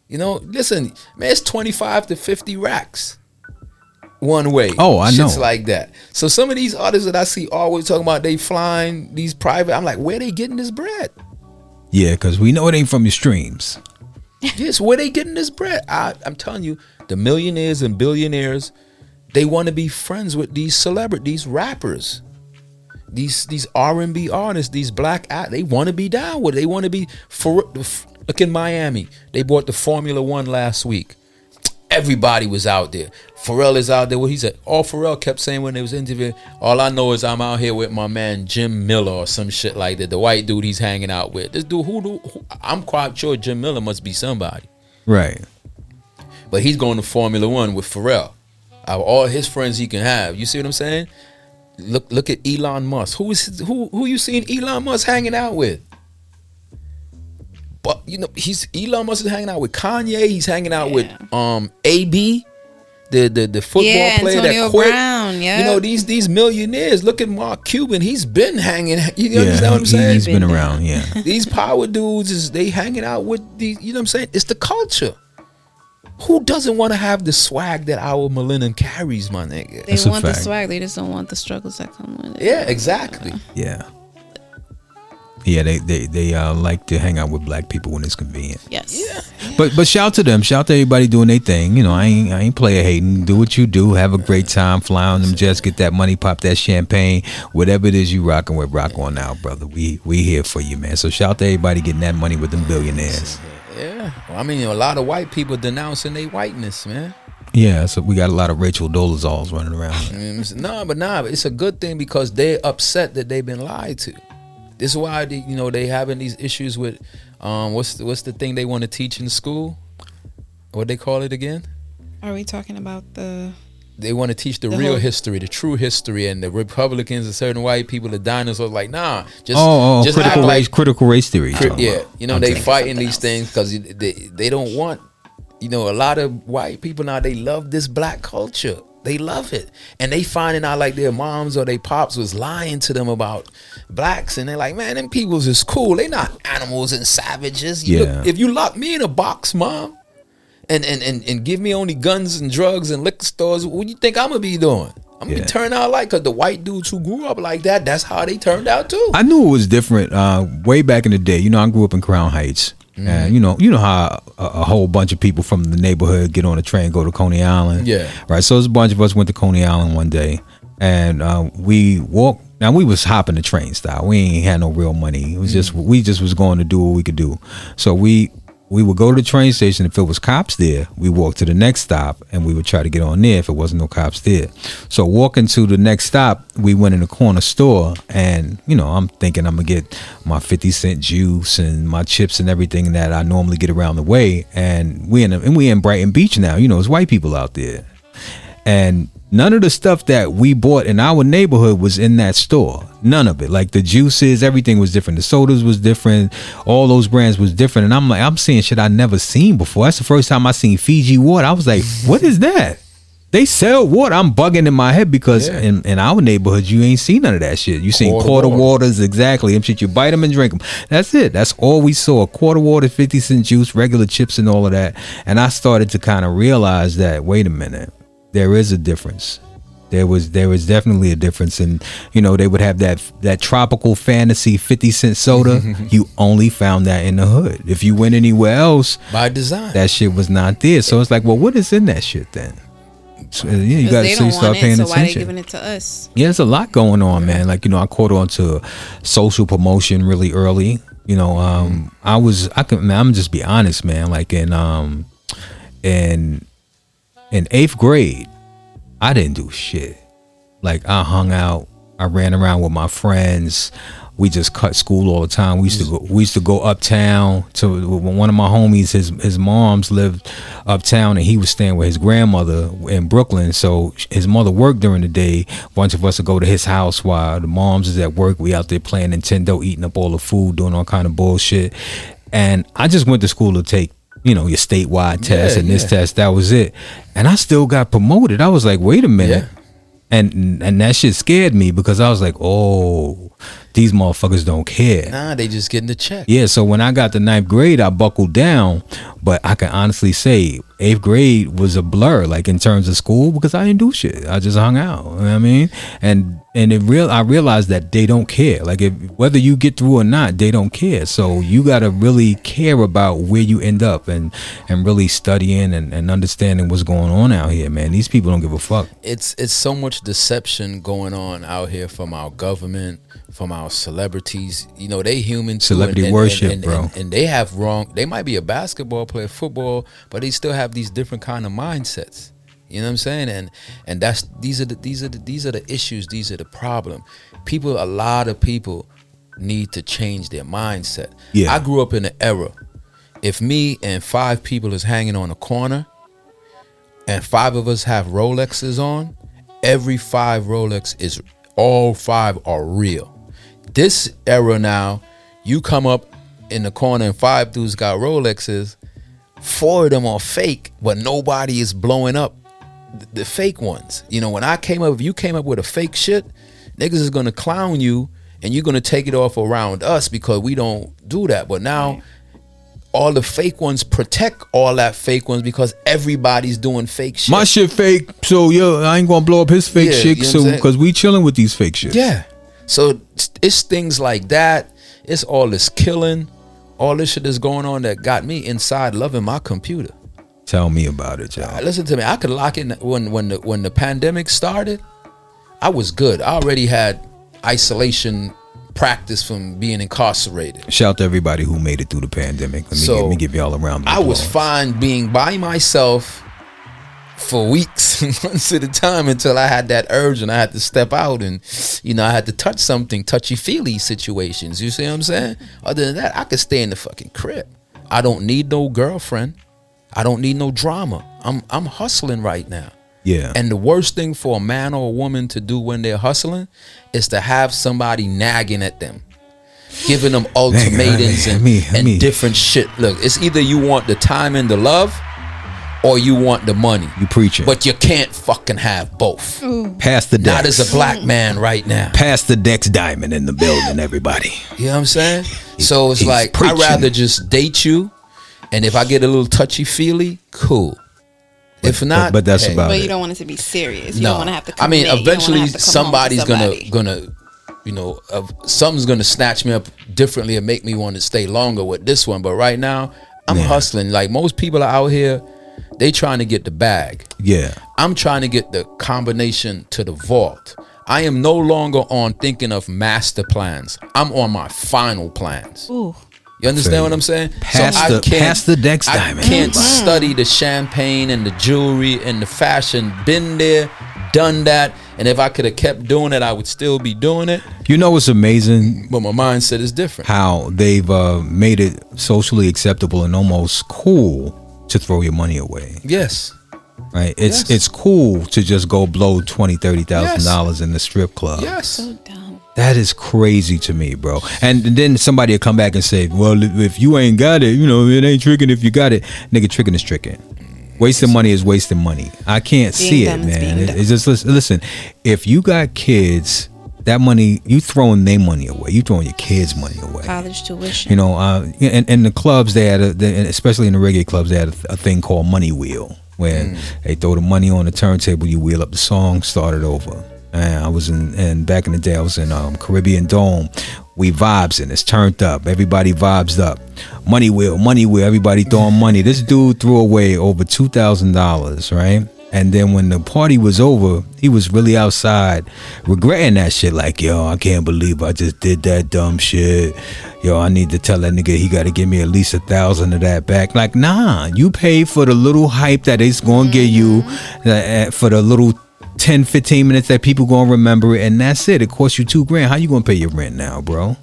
You know, listen, man, it's 25 to 50 racks one way. Oh, I know. Shit's like that. So some of these artists that I see always talking about they flying these private, I'm like, where they getting this bread? Yeah, because we know it ain't from your streams. Yes, where they getting this bread? I'm telling you, the millionaires and billionaires, they want to be friends with these celebrities, these rappers, these R&B artists, these black actors. They want to be down with it. They want to be for. Look in Miami. They bought the Formula One last week. Everybody was out there. Pharrell is out there. What he said? All Pharrell kept saying when they was interviewing, all I know is I'm out here with my man Jim Miller or some shit like that. The white dude he's hanging out with. This dude, who I'm quite sure Jim Miller must be somebody. Right. But he's going to Formula One with Pharrell. Out of all his friends he can have. You see what I'm saying? Look at Elon Musk. Who you seen Elon Musk hanging out with? But you know, Elon Musk is hanging out with Kanye. He's hanging out with AB, the football player Antonio that quit. Brown. Damn, yeah. You know, these millionaires, look at Mark Cuban, he's been hanging, you understand what I'm saying? He's been around, yeah. These power dudes, they hanging out with these, you know what I'm saying? It's the culture. Who doesn't want to have the swag that our millennium carries, my nigga? They want the swag, they just don't want the struggles that come with it. Yeah, exactly. Yeah. Yeah, they like to hang out with black people when it's convenient. Yes. Yeah. But shout to them. Shout to everybody doing their thing. You know, I ain't player hating. Do what you do. Have a great time. Fly on them jets. Get that money. Pop that champagne. Whatever it is you rocking with, rock on out, brother. We here for you, man. So shout to everybody getting that money with them billionaires. Yeah. Well, I mean, a lot of white people denouncing their whiteness, man. Yeah, so we got a lot of Rachel Dolezals running around. But it's a good thing because they're upset that they've been lied to. This is why they having these issues with what's the thing they want to teach in school? What they call it again? Are we talking about the? They want to teach the real history, the true history, and the Republicans and certain white people, the dinosaurs. Like, nah, just critical race theory. Yeah, they fighting these things because they don't want. A lot of white people now, they love this black culture. They love it. And they finding out like their moms or their pops was lying to them about blacks. And they're like, man, them peoples is cool. They not animals and savages. If you lock me in a box, mom, and give me only guns and drugs and liquor stores, what do you think I'm going to be doing? I'm going to be turned out like, because the white dudes who grew up like that, that's how they turned out too. I knew it was different way back in the day. I grew up in Crown Heights. Mm-hmm. And you know how a whole bunch of people from the neighborhood get on a train, go to Coney Island. Yeah. Right. So there's a bunch of us went to Coney Island one day, and we walked. Now we was hopping the train style. We ain't had no real money. It was we just was going to do what we could do. So we would go to the train station. If it was cops there, we walked to the next stop, and we would try to get on there if it wasn't no cops there. So walking to the next stop, we went in the corner store, and I'm thinking I'm gonna get my 50 cent juice and my chips and everything that I normally get around the way. And we in Brighton Beach now. It's white people out there, and none of the stuff that we bought in our neighborhood was in that store. None of it. Like the juices, everything was different. The sodas was different. All those brands was different. And I'm like, I'm seeing shit I never seen before. That's the first time I seen Fiji water. I was like, what is that? They sell water. I'm bugging in my head because in our neighborhood, you ain't seen none of that shit. You seen quarter waters, exactly. Them shit, you bite them and drink them. That's it. That's all we saw. Quarter water, 50 cent juice, regular chips and all of that. And I started to kind of realize that, wait a minute. There is a difference. There was definitely a difference. And they would have that tropical fantasy 50 cent soda. You only found that in the hood. If you went anywhere else, by design, that shit was not there. So it's like, well, what is in that shit then? So, you got to start paying attention. Why are they giving it to us? Yeah, there's a lot going on, man. Like I caught on to social promotion really early. I'm just be honest, man. Like in 8th grade, I didn't do shit. Like, I hung out, I ran around with my friends. We just cut school all the time. We used to go uptown to one of my homies. His mom's lived uptown, and he was staying with his grandmother in Brooklyn. So his mother worked during the day. A bunch of us would go to his house while the moms is at work. We out there playing Nintendo, eating up all the food, doing all kind of bullshit. And I just went to school to take your statewide test and this test. That was it. And I still got promoted. I was like, wait a minute. Yeah. And that shit scared me because I was like, oh, these motherfuckers don't care. Nah, they just getting the check. Yeah, so when I got to 9th grade, I buckled down. But I can honestly say 8th grade was a blur, like in terms of school, because I didn't do shit. I just hung out. You know what I mean? And I realized that they don't care. Like whether you get through or not, they don't care. So you got to really care about where you end up and really studying and understanding what's going on out here, man. These people don't give a fuck. It's so much deception going on out here from our government, from our celebrities. They human too. Celebrity worship, bro. And they have wrong. They might be a basketball player, football, but they still have these different kind of mindsets. You know what I'm saying? And that's these are the issues, these are the problem. A lot of people need to change their mindset. Yeah. I grew up in an era. If me and 5 people is hanging on a corner and 5 of us have Rolexes on, every 5 Rolex is all 5 are real. This era now, you come up in the corner and 5 dudes got Rolexes, 4 of them are fake, but nobody is blowing up the fake ones. You know, when I came up, if you came up with a fake shit, niggas is going to clown you and you're going to take it off around us because we don't do that. But now right. all the fake ones protect all that fake ones because everybody's doing fake shit. My shit fake. So, yo, I ain't going to blow up his fake shit. You know so because we chilling with these fake shit. Yeah. So it's things like that. It's all this killing. All this shit that's going on that got me inside loving my computer. Tell me about it, y'all. Listen to me. I could lock in when the pandemic started. I was good. I already had isolation practice from being incarcerated. Shout to everybody who made it through the pandemic. Let me give y'all a round of applause. I was fine being by myself for weeks and months at a time until I had that urge and I had to step out and, you know, I had to touch something, touchy-feely situations. You see what I'm saying? Other than that, I could stay in the fucking crib. I don't need no girlfriend. I don't need no drama. I'm hustling right now. Yeah. And the worst thing for a man or a woman to do when they're hustling is to have somebody nagging at them, giving them ultimatums and different shit. Look, it's either you want the time and the love or you want the money. You preaching. But you can't fucking have both. Ooh. Pass the Dex. Not as a black man right now. Pass the Dex Diamond in the building, everybody. You know what I'm saying? So it's like, preaching. I'd rather just date you. And if I get a little touchy-feely, cool. If not, but that's about it. But you don't want it to be serious. You don't want to have to come eventually somebody's gonna, you know, something's gonna snatch me up differently and make me want to stay longer with this one. But right now, I'm hustling. Like most people are out here, they trying to get the bag. Yeah, I'm trying to get the combination to the vault. I am no longer on thinking of master plans. I'm on my final plans. Ooh. You understand what I'm saying? Past the Dex Diamond. I can't study the champagne and the jewelry and the fashion. Been there, done that. And if I could have kept doing it, I would still be doing it. You know what's amazing? But my mindset is different. How they've made it socially acceptable and almost cool to throw your money away. Yes. Right? It's cool to just go blow $20,000, $30,000 in the strip club. Yes. So dumb. That is crazy to me, bro. And then somebody will come back and say, well, if you ain't got it, you know, it ain't tricking if you got it. Nigga, tricking is tricking. Wasting money is wasting money. I can't see it, man. It's just, listen, if you got kids, that money, you throwing their money away. You throwing your kids' money away. College tuition. You know, and the clubs, they had, especially in the reggae clubs, they had a thing called Money Wheel, where they throw the money on the turntable, you wheel up the song, start it over. I was back in the day, I was in Caribbean Dome. We vibes and it's turned up. Everybody vibes up. Money wheel. Everybody throwing money. This dude threw away over $2,000, right? And then when the party was over, he was really outside regretting that shit. Like, yo, I can't believe I just did that dumb shit. Yo, I need to tell that nigga he got to give me at least 1,000 of that back. Like, nah, you pay for the little hype that it's going to get you, for the little 10-15 minutes that people gonna remember it, and that's it. It costs you $2,000. How you gonna pay your rent now, bro?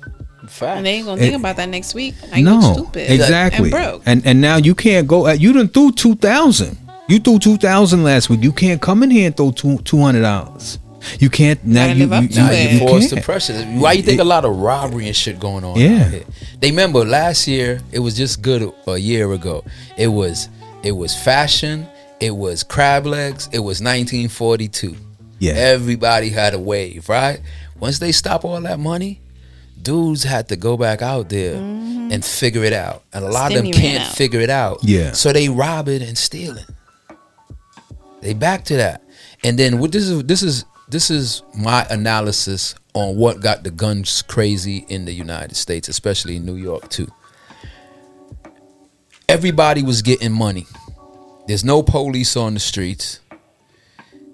Fact. And they ain't gonna think about that next week. Like, no, stupid. Exactly. And broke. And now you can't go. You done threw $2,000. You threw $2,000 last week. You can't come in here and throw $200. You can't now. You forced the pressure. Why you think a lot of robbery and shit going on? Yeah. Out here? They remember last year. It was just good a year ago. It was fashion. It was crab legs. It was 1942. Yeah. Everybody had a wave, right? Once they stop all that money, dudes had to go back out there and figure it out. And a lot of them can't figure it out. Yeah. So they rob it and steal it. They back to that. And then this is my analysis on what got the guns crazy in the United States, especially in New York too. Everybody was getting money. There's no police on the streets.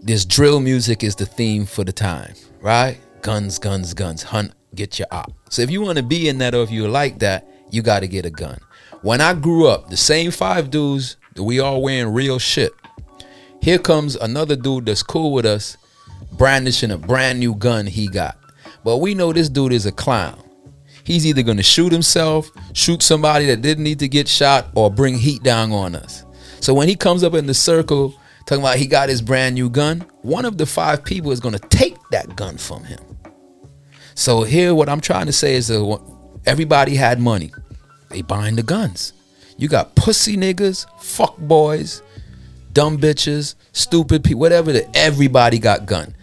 This drill music is the theme for the time, right? Guns, guns, guns. Hunt, get your op. So if you want to be in that or if you like that, you got to get a gun. When I grew up, the same five dudes, we all wearing real shit. Here comes another dude that's cool with us, brandishing a brand new gun he got. But we know this dude is a clown. He's either going to shoot himself, shoot somebody that didn't need to get shot, or bring heat down on us. So when he comes up in the circle talking about he got his brand new gun, one of the five people is going to take that gun from him. So here what I'm trying to say is that everybody had money. They buying the guns. You got pussy niggas, fuck boys, dumb bitches, stupid people, whatever. Everybody got gunned.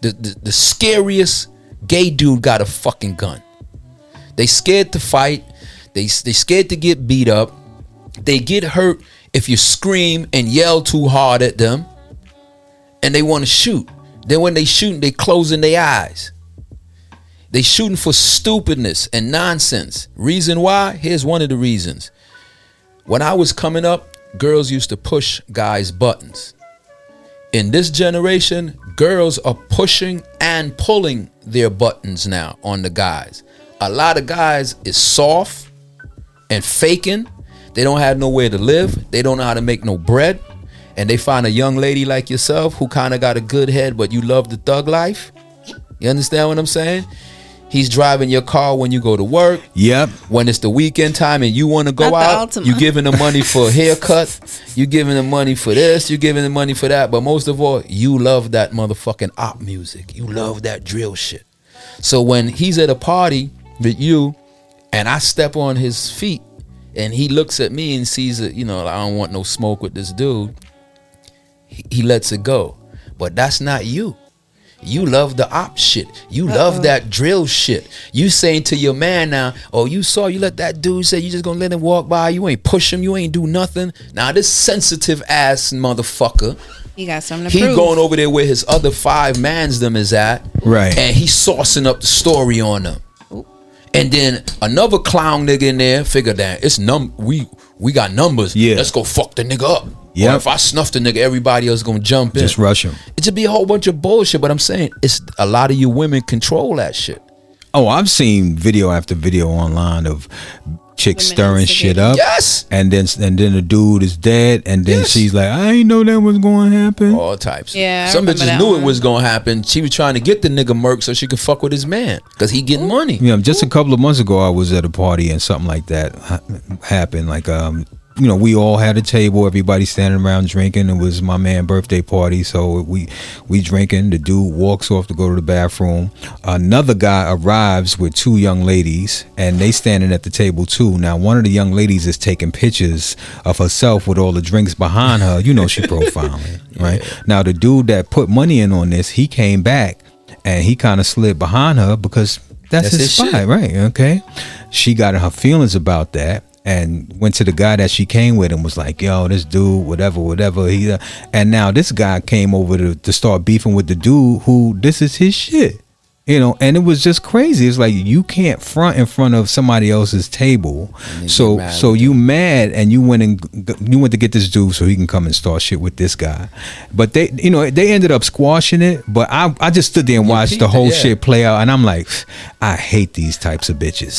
The scariest gay dude got a fucking gun. They scared to fight. They scared to get beat up. They get hurt if you scream and yell too hard at them. And they want to shoot. Then when they shooting, they closing their eyes. They shooting for stupidness and nonsense. Reason why? Here's one of the reasons. When I was coming up, girls used to push guys' buttons. In this generation, girls are pushing and pulling their buttons now on the guys. A lot of guys is soft and faking. They don't have nowhere to live. They don't know how to make no bread. And they find a young lady like yourself who kind of got a good head, but you love the thug life. You understand what I'm saying? He's driving your car when you go to work. Yep. When it's the weekend time and you want to go out, you giving him money for a haircut. You giving him money for this. You giving him money for that. But most of all, you love that motherfucking op music. You love that drill shit. So when he's at a party with you and I step on his feet and he looks at me and sees it, you know, I don't want no smoke with this dude. He lets it go. But that's not you. You love the op shit. You love that drill shit. You saying to your man now, oh, you let that dude say you just gonna let him walk by. You ain't push him. You ain't do nothing. Now this sensitive ass motherfucker, he got something to prove. He going over there where his other five mans them is at. Right. And he saucing up the story on them. Ooh. And then another clown nigga in there figure that it's we got numbers. Yeah. Let's go fuck the nigga up. Yeah, if I snuff the nigga, everybody else gonna jump in. Just rush him. It should be a whole bunch of bullshit. But I'm saying it's a lot of you women control that shit. Oh, I've seen video after video online of chicks stirring shit up. Yes. And then the dude is dead. And then she's like, I ain't know that was gonna happen. All types. Yeah. Some bitches knew it was gonna happen. She was trying to get the nigga murked so she could fuck with his man, cause he getting money. Yeah. Just a couple of months ago I was at a party and something like that happened. Like you know, we all had a table, everybody standing around drinking. It was my man's birthday party, so we drinking. The dude walks off to go to the bathroom. Another guy arrives with two young ladies, and they standing at the table too. Now, one of the young ladies is taking pictures of herself with all the drinks behind her. You know, she profiling, right? Now, the dude that put money in on this, he came back, and he kind of slid behind her because that's his spot, shit. Right? Okay. She got in her feelings about that. And went to the guy that she came with and was like, yo, this dude, whatever. And now this guy came over to start beefing with the dude who this is his shit. You know, and it was just crazy. It's like you can't front in front of somebody else's table. So you mad and you went to get this dude so he can come and start shit with this guy. But they, you know, they ended up squashing it. But I just stood there and watched the whole shit play out. And I'm like, I hate these types of bitches.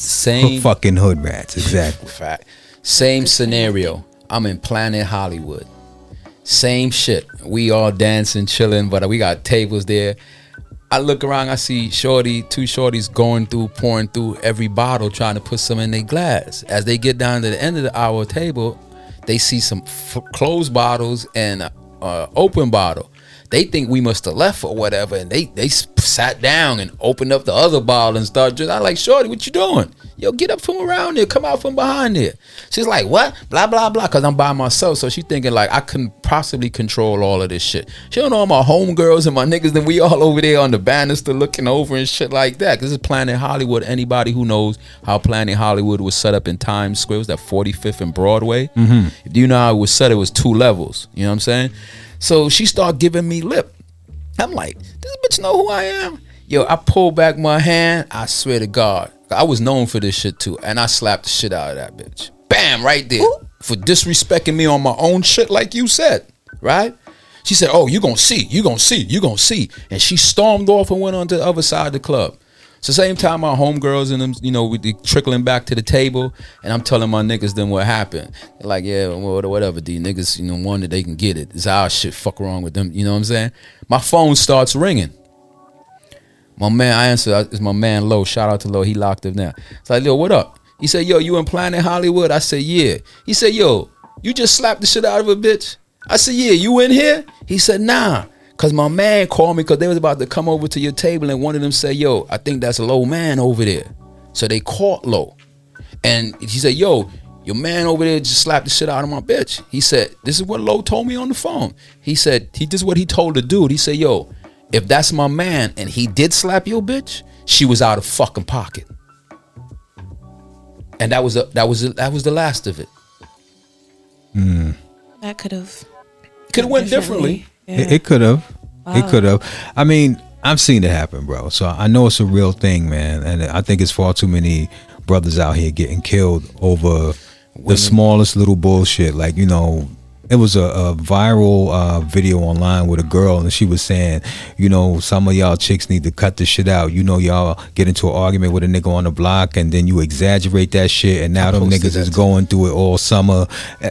Same fucking hood rats. Exactly. Fact. Same scenario. I'm in Planet Hollywood. Same shit. We all dancing, chilling, but we got tables there. I look around, I see two shorties pouring through every bottle, trying to put some in their glass. As they get down to the end of our table, they see some closed bottles and open bottle. They think we must have left or whatever, and they sat down and opened up the other bottle and started drinking. I'm like, shorty, what you doing? Yo, get up from around there. Come out from behind there. She's like, what? Blah, blah, blah, because I'm by myself. So she thinking like I couldn't possibly control all of this shit. She don't know all my homegirls and my niggas, then we all over there on the banister looking over and shit like that. This is Planet Hollywood. Anybody who knows how Planet Hollywood was set up in Times Square, it was that 45th and Broadway. Mm-hmm. Do you know how it was set? It was two levels. You know what I'm saying? So she started giving me lip. I'm like, this bitch know who I am? Yo, I pulled back my hand. I swear to God, I was known for this shit too. And I slapped the shit out of that bitch. Bam, right there. Ooh. For disrespecting me on my own shit like you said. Right? She said, oh, you gonna see. And she stormed off and went on to the other side of the club. So same time our homegirls and them, you know, we trickling back to the table. And I'm telling my niggas then what happened. They're like, yeah, whatever, these niggas, you know, wonder they can get it. It's our shit, fuck wrong with them. You know what I'm saying? My phone starts ringing. My man, I answered, it's my man Lo. Shout out to Lo. He locked up now. It's like, yo, what up? He said, yo, you in Planet Hollywood? I said, yeah. He said, yo, you just slapped the shit out of a bitch? I said, yeah, you in here? He said, nah. Cause my man called me because they was about to come over to your table and one of them said, yo, I think that's Lo man over there. So they caught Lo. And he said, yo, your man over there just slapped the shit out of my bitch. He said, this is what Lo told me on the phone. He said, this is what he told the dude. He said, yo, if that's my man and he did slap your bitch, she was out of fucking pocket. And that was the last of it. Mm. That could have went differently. Yeah. It could have. Wow. It could have. I mean, I've seen it happen, bro. So I know it's a real thing, man. And I think it's far too many brothers out here getting killed over the smallest little bullshit. Like, you know, it was a viral video online with a girl, and she was saying, you know, some of y'all chicks need to cut this shit out. You know, y'all get into an argument with a nigga on the block, and then you exaggerate that shit, and now them niggas is going through it all summer.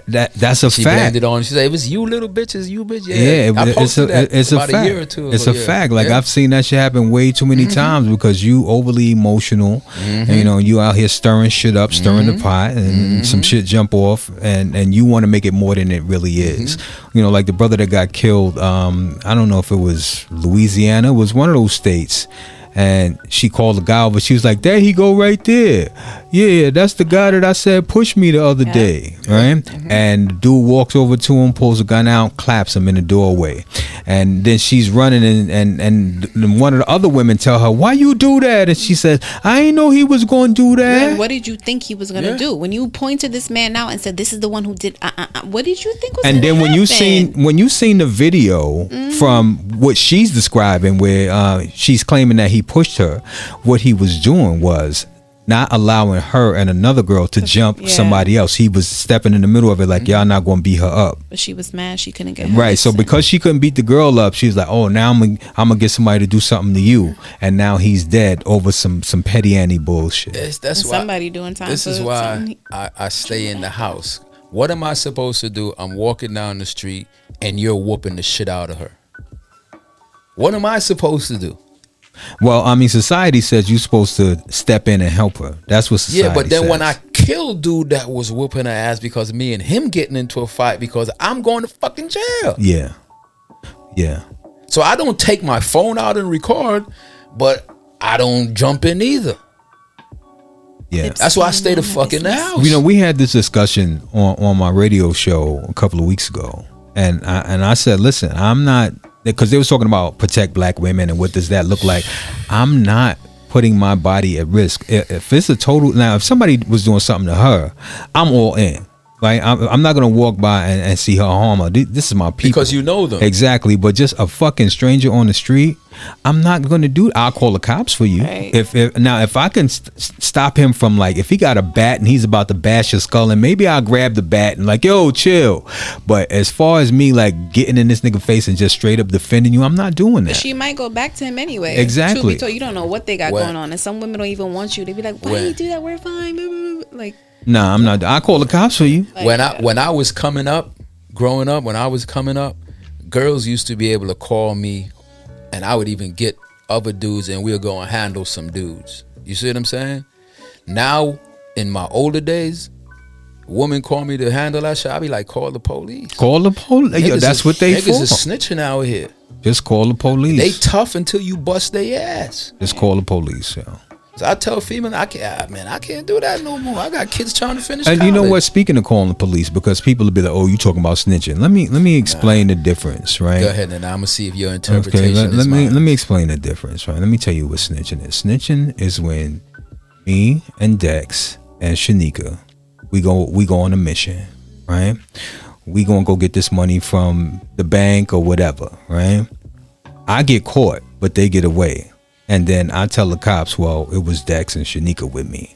That's a fact. She blamed it on. She said, it was you little bitches, you bitch. Yeah, I posted that about a year or two ago. It's a fact. Like, I've seen that shit happen way too many times because you overly emotional, and, you know, you out here stirring shit up, stirring the pot, and some shit jump off, and you want to make it more than it really is. You know, like the brother that got killed, I don't know if it was Louisiana, it was one of those states, and she called the guy over. She was like, there he go right there. Yeah, that's the guy that I said pushed me the other day, right? And the dude walks over to him, pulls a gun out, claps him in the doorway, and then she's running, and one of the other women tell her, why you do that? And she says, I ain't know he was gonna do that. Man, what did you think he was gonna do when you pointed this man out and said, this is the one who did what did you think was and then when happen? you seen the video from what she's describing, where she's claiming that he pushed her, what he was doing was not allowing her and another girl to jump somebody else. He was stepping in the middle of it, like, y'all not gonna beat her up. But she was mad she couldn't get her right. So because she couldn't beat the girl up, she was like, oh, now I'm gonna get somebody to do something to you. And now he's dead over some petty Annie bullshit. That's why somebody doing time. This is why I stay in the house. What am I supposed to do? I'm walking down the street and you're whooping the shit out of her. What am I supposed to do? Well, I mean, society says you're supposed to step in and help her. That's what society says. Yeah, but then when I killed dude that was whooping her ass because of me and him getting into a fight because I'm going to fucking jail. Yeah. Yeah. So I don't take my phone out and record, but I don't jump in either. Yeah. That's why I stay the fucking house. You know, we had this discussion on my radio show a couple of weeks ago. And I said, listen, I'm not... because they was talking about protect black women and what does that look like. I'm not putting my body at risk. If it's a total... Now, if somebody was doing something to her, I'm all in. Like, I'm not going to walk by and see her harm her. This is my people. Because you know them. Exactly. But just a fucking stranger on the street, I'm not going to do... I'll call the cops for you. Right. If I can stop him from, like, if he got a bat and he's about to bash your skull, and maybe I'll grab the bat and, like, yo, chill. But as far as me, like, getting in this nigga face and just straight up defending you, I'm not doing that. But she might go back to him anyway. Exactly. Truth be told, you don't know what they got going on. And some women don't even want you. They be like, why do you do that? We're fine. Like... Nah, I'm not. I call the cops for you. When I was coming up, girls used to be able to call me, and I would even get other dudes, and we'll go and handle some dudes. You see what I'm saying? Now, in my older days, women call me to handle that shit. I be like, call the police. Call the police. Yeah, that's what they for. Niggas is snitching out here. Just call the police. They tough until you bust their ass. Just call the police, yo. So I tell females, I can't do that no more. I got kids trying to finish college. And you know what? Speaking of calling the police, because people will be like, oh, you talking about snitching. Let me explain the difference, right? Go ahead, and I'm going to see if your interpretation is let me explain the difference, right? Let me tell you what snitching is. Snitching is when me and Dex and Shanika, we go on a mission, right? We going to go get this money from the bank or whatever, right? I get caught, but they get away. And then I tell the cops, well, it was Dex and Shanika with me.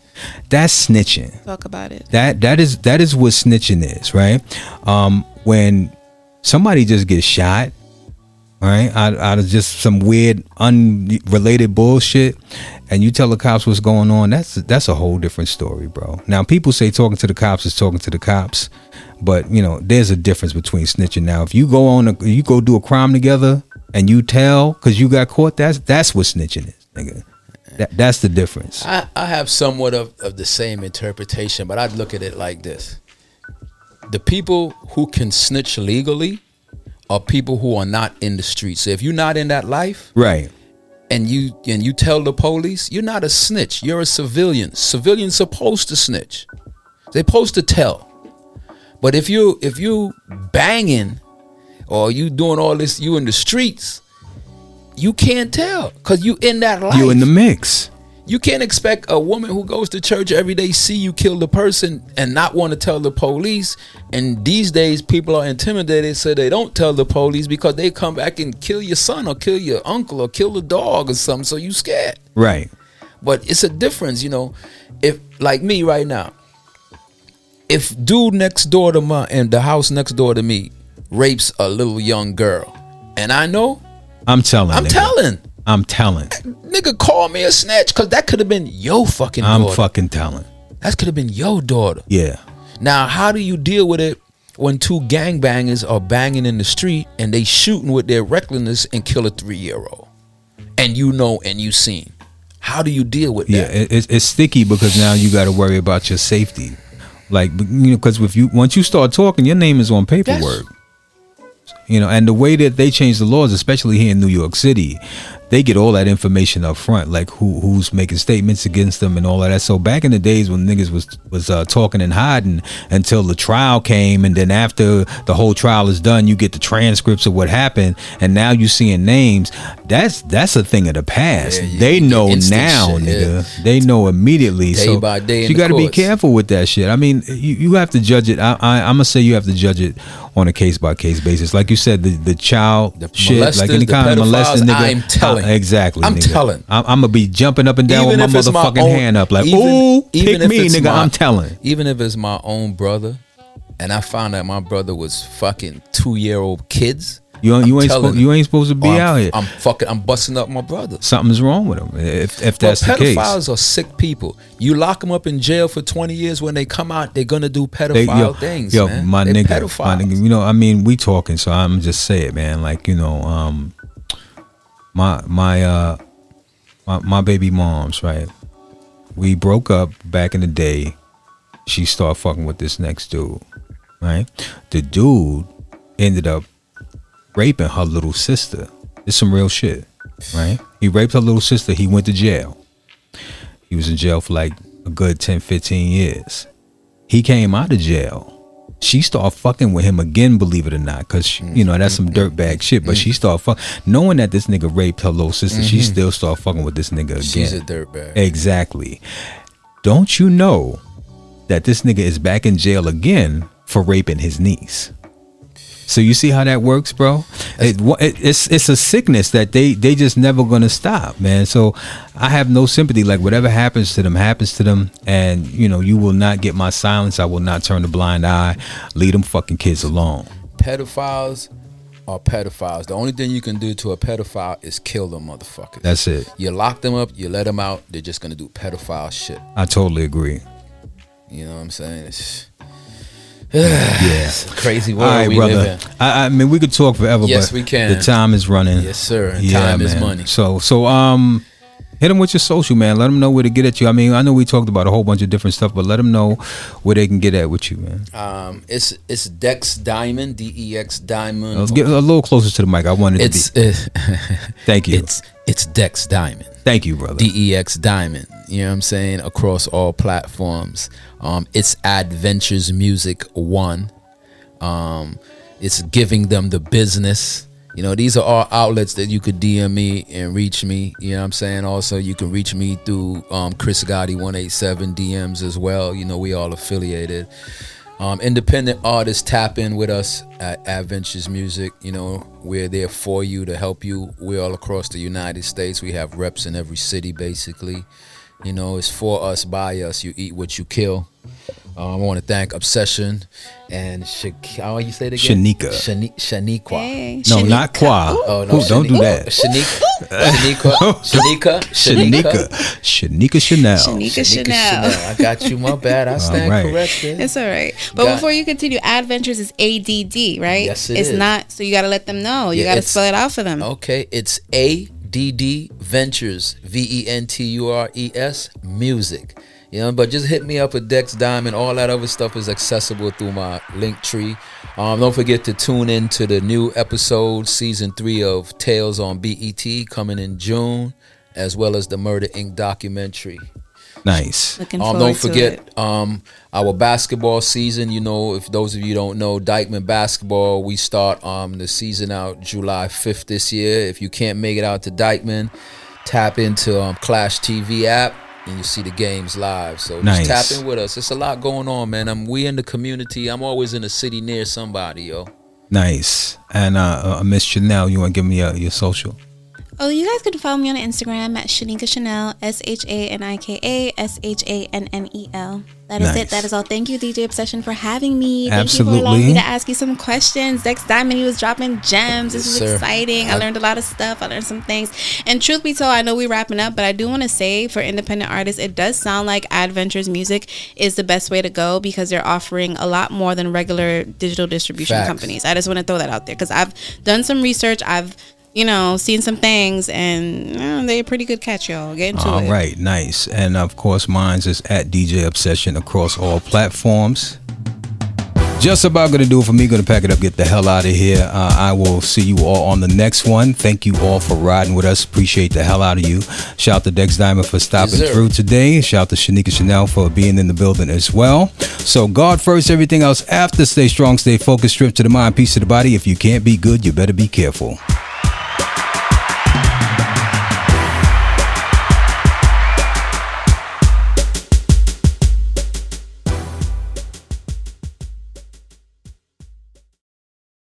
That's snitching. Talk about it. That is what snitching is, right? When somebody just gets shot, right, out of just some weird, unrelated bullshit, and you tell the cops what's going on, that's a whole different story, bro. Now, people say talking to the cops is talking to the cops, but, you know, there's a difference between snitching. Now, if you go do a crime together, and you tell because you got caught, that's what snitching is, nigga. That's the difference. I have somewhat of the same interpretation, but I'd look at it like this. The people who can snitch legally are people who are not in the streets. So if you're not in that life, right, and you tell the police, you're not a snitch. You're a civilian. Civilians supposed to snitch. They're supposed to tell. But if you banging or you doing all this, you in the streets, you can't tell because you in that life. You in the mix. You can't expect a woman who goes to church every day see you kill the person and not want to tell the police. And these days, people are intimidated, so they don't tell the police because they come back and kill your son or kill your uncle or kill the dog or something. So you scared. Right. But it's a difference, you know. If like me right now, if dude next door to my and the house next door to me rapes a little young girl, and I know, I'm telling. Nigga, call me a snatch because that could have been your fucking daughter. I'm fucking telling. That could have been your daughter. Yeah. Now, how do you deal with it when two gangbangers are banging in the street and they shooting with their recklessness and kill a 3-year-old? And you know and you seen. How do you deal with that? Yeah, it's sticky because now you got to worry about your safety. Like, you know, because if you once you start talking, your name is on paperwork. You know, and the way that they change the laws, especially here in New York City, they get all that information up front, like who's making statements against them and all of that. So back in the days when niggas was talking and hiding until the trial came, and then after the whole trial is done, you get the transcripts of what happened, and now you seeing names. That's a thing of the past. Yeah, they know now, shit, nigga. Yeah. They know immediately. Day so by day, so you got to be careful with that shit. I mean, you have to judge it. I'm gonna say you have to judge it on a case by case basis, like you said, the child the shit, like any kind of molesting, nigga. I'm telling. Exactly. I'm nigga. Telling. I'm gonna be jumping up and down even with my motherfucking hand up, like, ooh, pick me, nigga. I'm telling. Even if it's my own brother, and I found out my brother was fucking 2-year-old kids. You ain't supposed to be out here. I'm busting up my brother. Something's wrong with him. If that's the case. Pedophiles are sick people. You lock them up in jail for 20 years. When they come out, they're gonna do pedophile things. Yo, man. My nigga. You know, I mean, we talking, so I'm just saying, man. Like, you know, my baby moms, right? We broke up back in the day. She started fucking with this next dude, right? The dude ended up raping her little sister. It's some real shit, right? He raped her little sister. He went to jail. He was in jail for like a good 10-15 years. He came out of jail. She started fucking with him again, believe it or not, because, you know, that's some dirtbag shit. But she started fucking, knowing that this nigga raped her little sister, she still started fucking with this nigga again. She's a dirtbag. Exactly. Don't you know that this nigga is back in jail again for raping his niece? So you see how that works, bro? It's a sickness that they just never gonna stop, man. So I have no sympathy. Like, whatever happens to them, and, you know, you will not get my silence. I will not turn a blind eye. Leave them fucking kids alone. Pedophiles are pedophiles. The only thing you can do to a pedophile is kill them motherfuckers. That's it. You lock them up, you let them out, they're just gonna do pedophile shit. I totally agree. You know what I'm saying? It's yeah, it's a crazy world. All right, we brother. Live in. I mean, we could talk forever. Yes, but we can. The time is running. Yes, sir. And yeah, time is money. So hit them with your social, man. Let them know where to get at you. I mean, I know we talked about a whole bunch of different stuff, but let them know where they can get at with you, man. It's Dex Diamond, DEX Diamond. Let's get a little closer to the mic. I wanted it's, to be. Thank you. It's Dex Diamond. Thank you, brother. DEX Diamond. You know what I'm saying? Across all platforms. It's Adventures Music 1. It's giving them the business. You know, these are all outlets that you could DM me and reach me. You know what I'm saying? Also, you can reach me through Chris Gotti 187 DMs as well. You know, we all affiliated. Independent artists, tap in with us at Adventures Music. You know, we're there for you, to help you. We're all across the United States. We have reps in every city, basically. You know, it's for us, by us. You eat what you kill. I want to thank Obsession and how you say it again? Shanika. Hey, no, Shanika. Not Qua. Oh, no, don't do that. Shanika Chanel. I got you. My bad. I stand corrected. It's all right. But before you continue, Adventures is ADD, right? Yes, it's not. So you got to let them know. You got to spell it out for them. Okay, it's ADD Ventures, Ventures Music. You know, but just hit me up with Dex Diamond. All that other stuff is accessible through my link tree. Don't forget to tune in to the new episode, season 3 of Tales on BET, coming in June, as well as the Murder Inc. documentary. Nice. Looking forward don't forget to our basketball season. You know, if those of you don't know, Dykeman basketball, we start the season out July 5th this year. If you can't make it out to Dykeman, tap into Clash TV app and you see the games live. So nice. Just tap in with us. It's a lot going on, man. We in the community. I'm always in the city near somebody, yo. Nice. And Miss Chanel, you want to give me your social? Oh, you guys can follow me on Instagram at Shanika Chanel, Shanikashanel. That is nice. It. That is all. Thank you, DJ Obsession, for having me. Absolutely. Thank you for allowing me to ask you some questions. Dex Diamond, he was dropping gems. This is exciting. I learned a lot of stuff. I learned some things. And truth be told, I know we're wrapping up, but I do want to say for independent artists, it does sound like Adventures Music is the best way to go because they're offering a lot more than regular digital distribution companies. I just want to throw that out there because I've done some research. I've seen some things, and they're a pretty good catch, y'all. Get into it. All right, nice. And, of course, mine's is at DJ Obsession across all platforms. Just about going to do it for me. Going to pack it up, get the hell out of here. I will see you all on the next one. Thank you all for riding with us. Appreciate the hell out of you. Shout out to Dex Diamond for stopping through today. Shout out to Shanika Chanel for being in the building as well. So God first, everything else after. Stay strong, stay focused, strip to the mind, peace to the body. If you can't be good, you better be careful.